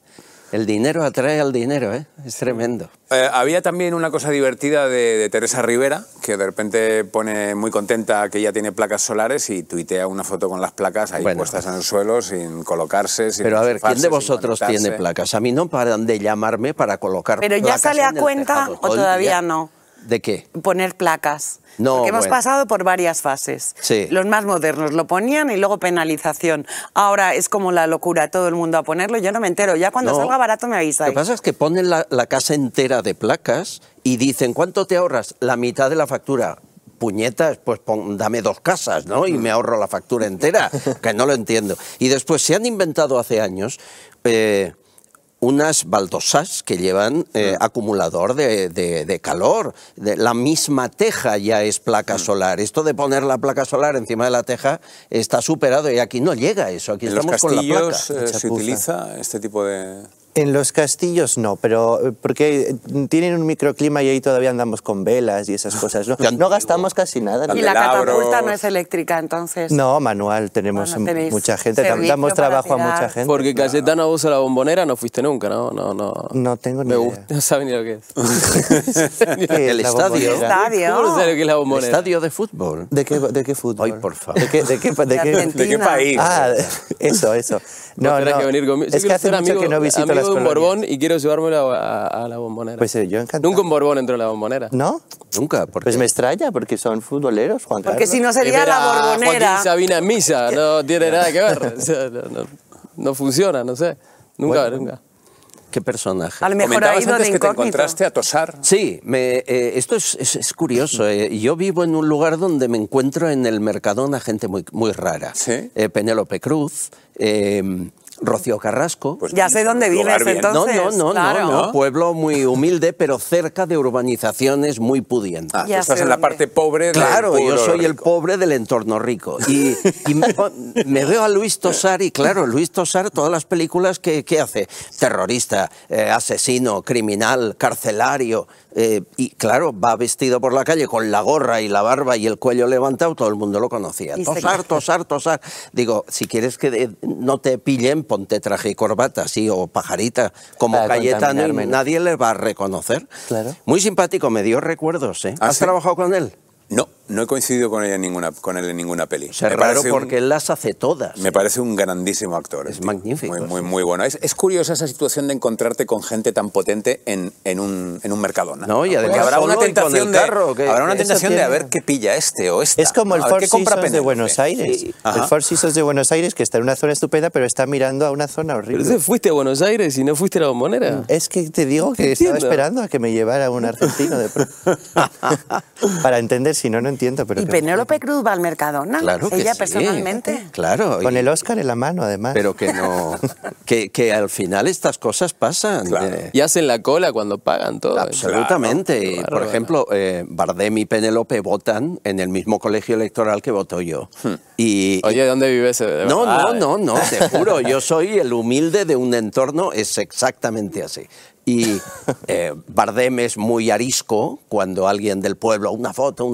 El dinero atrae al dinero, ¿eh? Es tremendo. Había también una cosa divertida de Teresa Rivera, que de repente pone muy contenta que ella tiene placas solares y tuitea una foto con las placas ahí puestas en el suelo, sin colocarse. Sin pero a ver, ¿quién de vosotros tiene placas? A mí no paran de llamarme para colocar placas. ¿Pero ya sale a cuenta o todavía no? ¿De qué? Poner placas. No, porque hemos pasado por varias fases. Sí. Los más modernos lo ponían y luego penalización. Ahora es como la locura, todo el mundo a ponerlo. Yo no me entero, ya cuando salga barato me avisáis. Lo que pasa es que ponen la casa entera de placas y dicen, ¿cuánto te ahorras? La mitad de la factura. Puñetas, pues dame dos casas, ¿no? Y me ahorro la factura entera, que no lo entiendo. Y después se han inventado hace años... unas baldosas que llevan acumulador de calor. La misma teja ya es placa solar. Esto de poner la placa solar encima de la teja está superado y aquí no llega eso. Aquí estamos con la placa. ¿En los castillos se utiliza este tipo de...? En los castillos no, pero porque tienen un microclima y ahí todavía andamos con velas y esas cosas. No gastamos casi nada. ¿No? ¿Y la catapulta no es eléctrica entonces? No, manual. Tenemos mucha gente, damos trabajo a mucha gente. Porque Cayetano, vos a la Bombonera no fuiste nunca, ¿no? No tengo ni idea. No sabe ni lo que es. El estadio. ¿Cómo sabe lo que es la Bombonera? El estadio de fútbol. ¿De qué fútbol? Ay, por favor. ¿De qué país? Ah, eso. No. Que venir conmigo. Es que hace mucho que no visito las un Borbón y quiero llevármelo a la Bombonera. Pues yo encantado. Nunca un Borbón entró a la Bombonera. ¿No? Nunca. Pues me extraña porque son futboleros, Juan Carlos. Porque si no sería la Borbonera. Joaquín Sabina en misa, no tiene nada que ver. O sea, no funciona, no sé. Nunca. Qué personaje. A lo mejor ha ido de incógnito. Comentabas antes que te encontraste a Tosar. Sí, esto es curioso. Yo vivo en un lugar donde me encuentro en el Mercadona gente muy, muy rara. ¿Sí? Penélope Cruz... Rocío Carrasco. Pues ya sé dónde vives entonces. No. Pueblo muy humilde, pero cerca de urbanizaciones muy pudientes. Ah, estás en la parte pobre del yo soy rico. El pobre del entorno rico. Y me veo a Luis Tosar y claro, Luis Tosar, todas las películas que hace. Terrorista, asesino, criminal, carcelario. Y claro, va vestido por la calle con la gorra y la barba y el cuello levantado, todo el mundo lo conocía. Tosar. Digo, si quieres que no te pillen, ponte traje y corbata, sí, o pajarita, como Cayetano, nadie le va a reconocer. Claro. Muy simpático, me dio recuerdos, ¿eh? ¿Has trabajado con él? No, no he coincidido con él en ninguna peli. O sea, raro porque él las hace todas. Me parece un grandísimo actor. Es magnífico. Muy bueno. Es curiosa esa situación de encontrarte con gente tan potente en un Mercadona. No, y además habrá una tentación de a ver qué pilla este o esta. Es como el Four Seasons de Buenos Aires. Sí. El Four Seasons de Buenos Aires, que está en una zona estupenda, pero está mirando a una zona horrible. Pero fuiste a Buenos Aires y no fuiste a la Bombonera. Es que te digo que estaba esperando a que me llevara un argentino de pronto. Para entender. Si no entiendo. Pero ¿y Penélope Cruz va al Mercadona? Claro que ella sí. Personalmente. Claro. Con el Oscar en la mano, además. Pero que no... que al final estas cosas pasan. Claro. Y hacen la cola cuando pagan todo. Absolutamente. Claro, claro, por ejemplo, Bardem y Penélope votan en el mismo colegio electoral que voto yo. Y, oye, ¿dónde vive ese? No, te juro. Yo soy el humilde de un entorno, es exactamente así. Y Bardem es muy arisco cuando alguien del pueblo, una foto,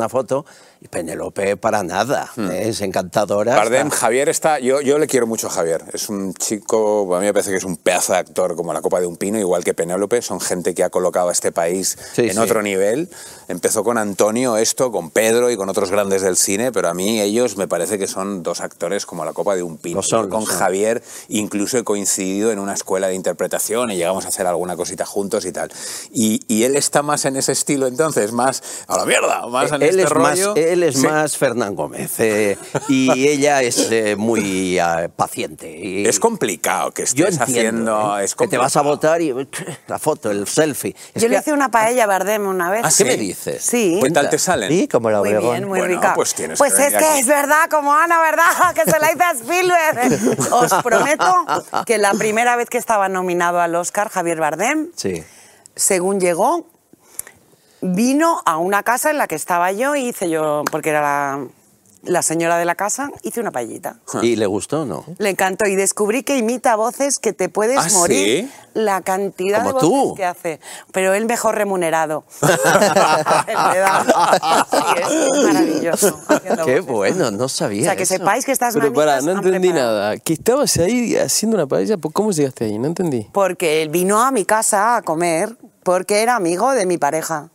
y Penélope para nada, es encantadora. Bardem, Javier está, yo le quiero mucho a Javier, es un chico, a mí me parece que es un pedazo de actor como la copa de un pino, igual que Penélope, son gente que ha colocado a este país otro nivel. Empezó con Antonio con Pedro y con otros grandes del cine, pero a mí ellos me parece que son dos actores como la copa de un pino. Con Javier incluso he coincidido en una escuela de interpretación y llegamos a hacer alguna cosita cositas juntos y tal. Y él está más en ese estilo entonces, más a la mierda, más en este rollo. Él es más Fernán Gómez y ella es muy paciente. Y es complicado que estés haciendo... Es que te vas a votar y la foto, el selfie. Yo le hice una paella a Bardem una vez. ¿Ah, sí? ¿Qué me dices? Sí. ¿Qué tal te salen? Sí, como la Obregón. Muy bien, muy rica. Pues tienes que es verdad, como Ana, ¿verdad? Que se la hice a Spielberg. Os prometo que la primera vez que estaba nominado al Oscar, Javier Bardem, sí, según llegó, vino a una casa en la que estaba yo y hice yo, porque era la señora de la casa, hice una paellita. ¿Y le gustó o no? Le encantó y descubrí que imita voces que te puedes morir. ¿Sí? La cantidad como de voces tú que hace. Pero él mejor remunerado. Es maravilloso. Qué voces, bueno, no sabía. O sea, que eso sepáis que estas manitas... Pero para, no entendí nada. Que estabas ahí haciendo una paella, ¿cómo llegaste ahí? No entendí. Porque él vino a mi casa a comer porque era amigo de mi pareja.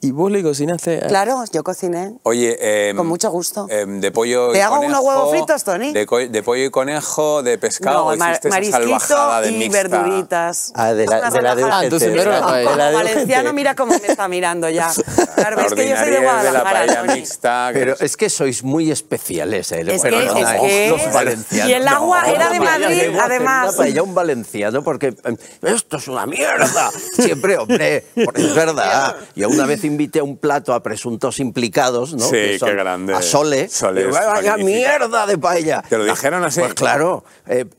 ¿Y vos le cocinaste? Claro, yo cociné. Oye, con mucho gusto. De pollo y conejo. ¿Te hago unos huevos fritos, Toni? De pollo y conejo, de pescado. No, marisquito y verduritas. Ah, de la de valenciano, mira cómo me está mirando ya. Claro, es que yo soy de Guadalajara. Pero es que sois muy especiales. Es que los valencianos. Y el agua era de Madrid, además. Una paella un valenciano, porque esto es una mierda. Siempre, hombre, es verdad. Y una vez invité a un plato a presuntos implicados, ¿no? Sí, que son, qué grande. A Sole. Sole ¡vaya mierda de paella! ¿Te lo dijeron así? Pues claro.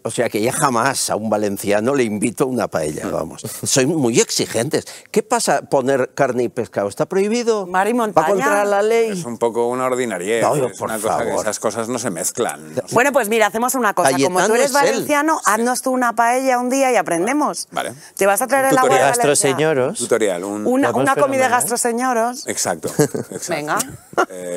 O sea que ya jamás a un valenciano le invito una paella, vamos. Soy muy exigentes. ¿Qué pasa poner carne y pescado? ¿Está prohibido? Mar y montaña. ¿Va contra la ley? Es un poco una ordinariedad. No, por favor. Esas cosas no se mezclan. No sé. Bueno, pues mira, hacemos una cosa. Cayetano, como tú eres valenciano, haznos tú una paella un día y aprendemos. Vale. Te vas a traer el agua de Valencia. Gastroseñoros. Tutorial. Una comida gastroseñoros. Exacto, exacto. Venga.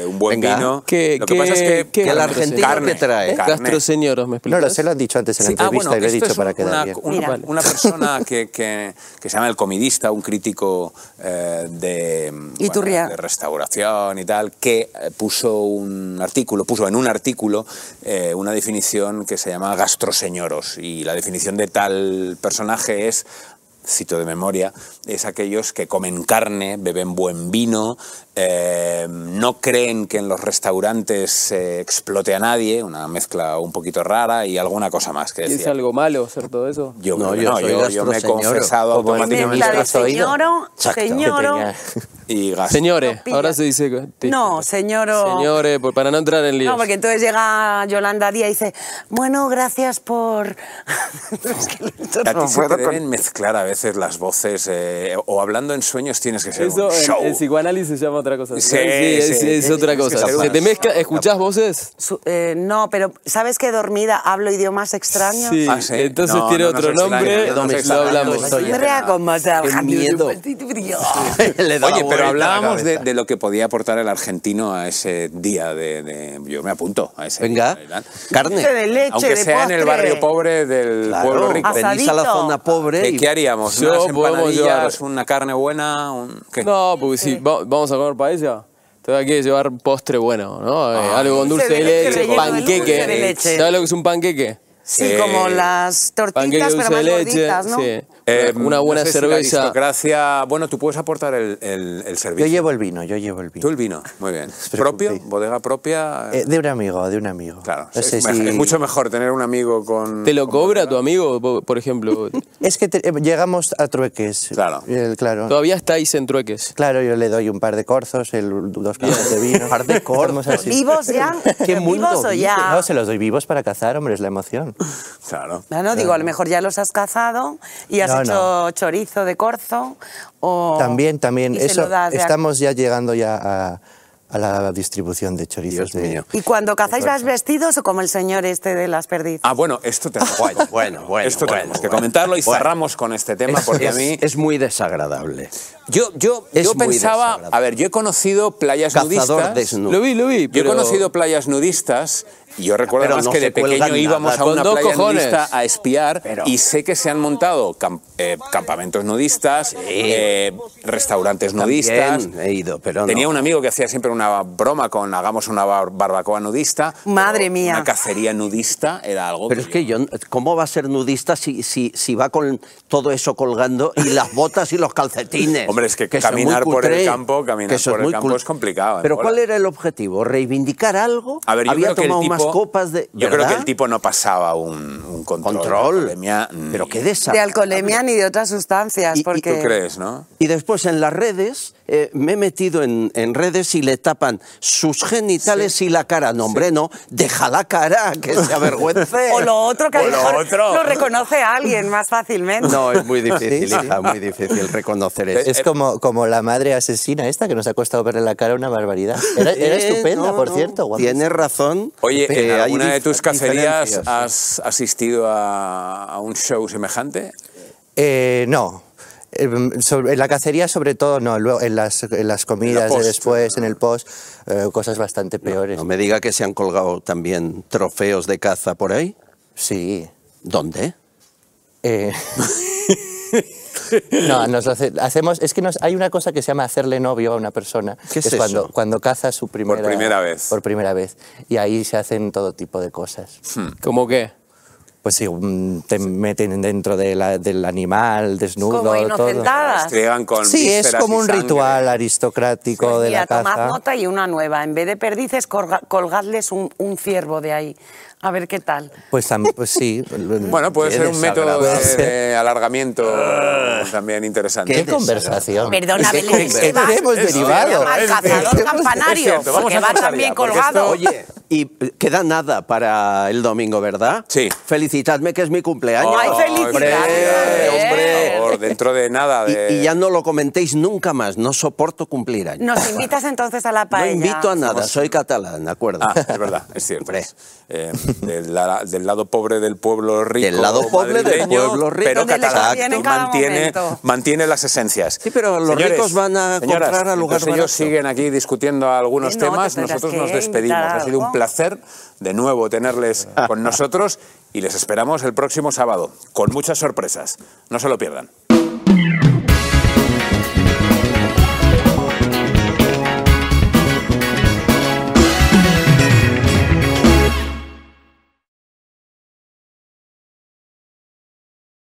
Un buen vino. Lo que pasa es que el argentino que trae gastroseñoros, me explicas. No, se lo han dicho antes en la entrevista y lo he dicho para quedar bien. Una persona que se llama El Comidista, un crítico de restauración y tal, que puso en un artículo una definición que se llama gastroseñoros, y la definición de tal personaje es, cito de memoria, es aquellos que comen carne, beben buen vino, no creen que en los restaurantes se explote a nadie, una mezcla un poquito rara, y alguna cosa más que decía. ¿Es algo malo hacer todo eso? Yo me he confesado automáticamente. Señoro. Y gasto. Señores, ahora se dice... No, señoro... Señores, para no entrar en líos. No, porque entonces llega Yolanda Díaz y dice, bueno, gracias por... A ti se te deben mezclar a veces las voces, o hablando en sueños tienes que ser un show. El psicoanálisis se llama otra cosa. Sí, es otra cosa. ¿Se te mezcla? ¿Escuchás voces? No, pero ¿sabes que dormida hablo idiomas extraños? Sí, entonces tiene otro nombre, lo hablamos. ¡Qué miedo! Oye, pero hablábamos de lo que podía aportar el argentino a ese día de... Yo me apunto a ese día. Carne. De leche, aunque sea en el barrio pobre del pueblo rico. Venís a la zona pobre. ¿Qué haríamos? ¿Unas empanadillas? ¿Una carne buena? No, pues sí, vamos a comer paella. Hay que llevar postre bueno, ¿no? Algo con dulce de leche, panqueque. ¿Sabes lo que es un panqueque? Sí, como las tortitas, pero más gorditas, ¿no? Sí. Una buena cerveza. Si la aristocracia... Bueno, tú puedes aportar el servicio. Yo llevo el vino. ¿Tú el vino? Muy bien. ¿Propio? Sí. ¿Bodega propia? De un amigo. Claro. No sé si... Es mucho mejor tener un amigo con... ¿Te lo cobra tu amigo, por ejemplo? Es que llegamos a trueques. Claro. Claro. ¿Todavía estáis en trueques? Claro, yo le doy un par de corzos, 2 cajas de vino. ¿Un par de corzos? ¿Vivos ya? ¿Qué mundo? ¿Vivos o ya? No, se los doy vivos para cazar, hombre, es la emoción. Claro. No, digo, a lo mejor ya los has cazado y has hecho chorizo de corzo o... También. Eso, estamos ya llegando a la distribución de chorizos. ¿Y cuando cazáis las vestidos o como el señor este de las perdices? Ah, bueno, esto te bueno. Esto tenemos que comentarlo y cerramos con este tema porque a mí... Es muy desagradable. Yo pensaba... A ver, yo he conocido playas nudistas... Lo vi. Yo he conocido playas nudistas Yo recuerdo más que de pequeño íbamos a una playa nudista a espiar y sé que se han montado campamentos nudistas, restaurantes nudistas. He ido, pero tenía un amigo que hacía siempre una broma con hagamos una barbacoa nudista. Madre mía. Una cacería nudista era algo... Pero es que yo, ¿cómo va a ser nudista si va con todo eso colgando y las botas y los calcetines? Hombre, es que caminar por el campo, caminar por el campo es complicado. Pero ¿cuál era el objetivo? ¿Reivindicar algo? A ver, yo había tomado unas copas de... Yo creo que el tipo no pasaba un control de alcoholemia. Pero qué desastre. De alcoholemia ni de otras sustancias. Porque... ¿Tú crees, no? Y después en las redes, me he metido en redes y le tapan sus genitales y la cara. No, hombre, no. Deja la cara, que se avergüence. O lo otro, que a lo mejor lo reconoce a alguien más fácilmente. No, es muy difícil, hija, muy difícil reconocer eso. Es como la madre asesina esta, que nos ha costado verle la cara, una barbaridad. Era estupenda, por cierto. Guapísima. Tienes razón. Oye, ¿en alguna de tus cacerías has asistido a un show semejante? No. En la cacería, sobre todo, no. Luego, en las comidas de después, en el post, cosas bastante peores. No me diga que se han colgado también trofeos de caza por ahí. Sí. ¿Dónde? No, hacemos... Es que hay una cosa que se llama hacerle novio a una persona. ¿Qué es eso? Cuando caza su primera... Por primera vez. Por primera vez. Y ahí se hacen todo tipo de cosas. ¿Cómo qué? Pues sí, te meten dentro del animal desnudo. Como inocentadas. Todo. Con sí, es como un ritual aristocrático de la caza. Tomad nota y una nueva. En vez de perdices, colgadles un ciervo de ahí. A ver qué tal. Pues sí. Bueno, puede ser un método de alargamiento también interesante. ¿Qué conversación? Perdona, Belén, ¿qué hemos derivado? Al cazador campanario, porque va también colgado. Oye, y queda nada para el domingo, ¿verdad? Sí. Felicitadme, que es mi cumpleaños. ¡Ay, felicidades! Hombre, por dentro de nada. Y ya no lo comentéis nunca más, no soporto cumplir años. ¿Nos invitas entonces a la paella? No invito a nada, soy catalán, ¿de acuerdo? Ah, es verdad, es cierto. Del lado pobre del pueblo rico. Del lado pobre del pueblo rico. Pero catalán mantiene las esencias. Sí, pero los ricos van a comprar a lugares baratos. Ellos siguen aquí discutiendo algunos temas. Nosotros nos despedimos. Ha sido un placer de nuevo tenerles con nosotros y les esperamos el próximo sábado con muchas sorpresas. No se lo pierdan.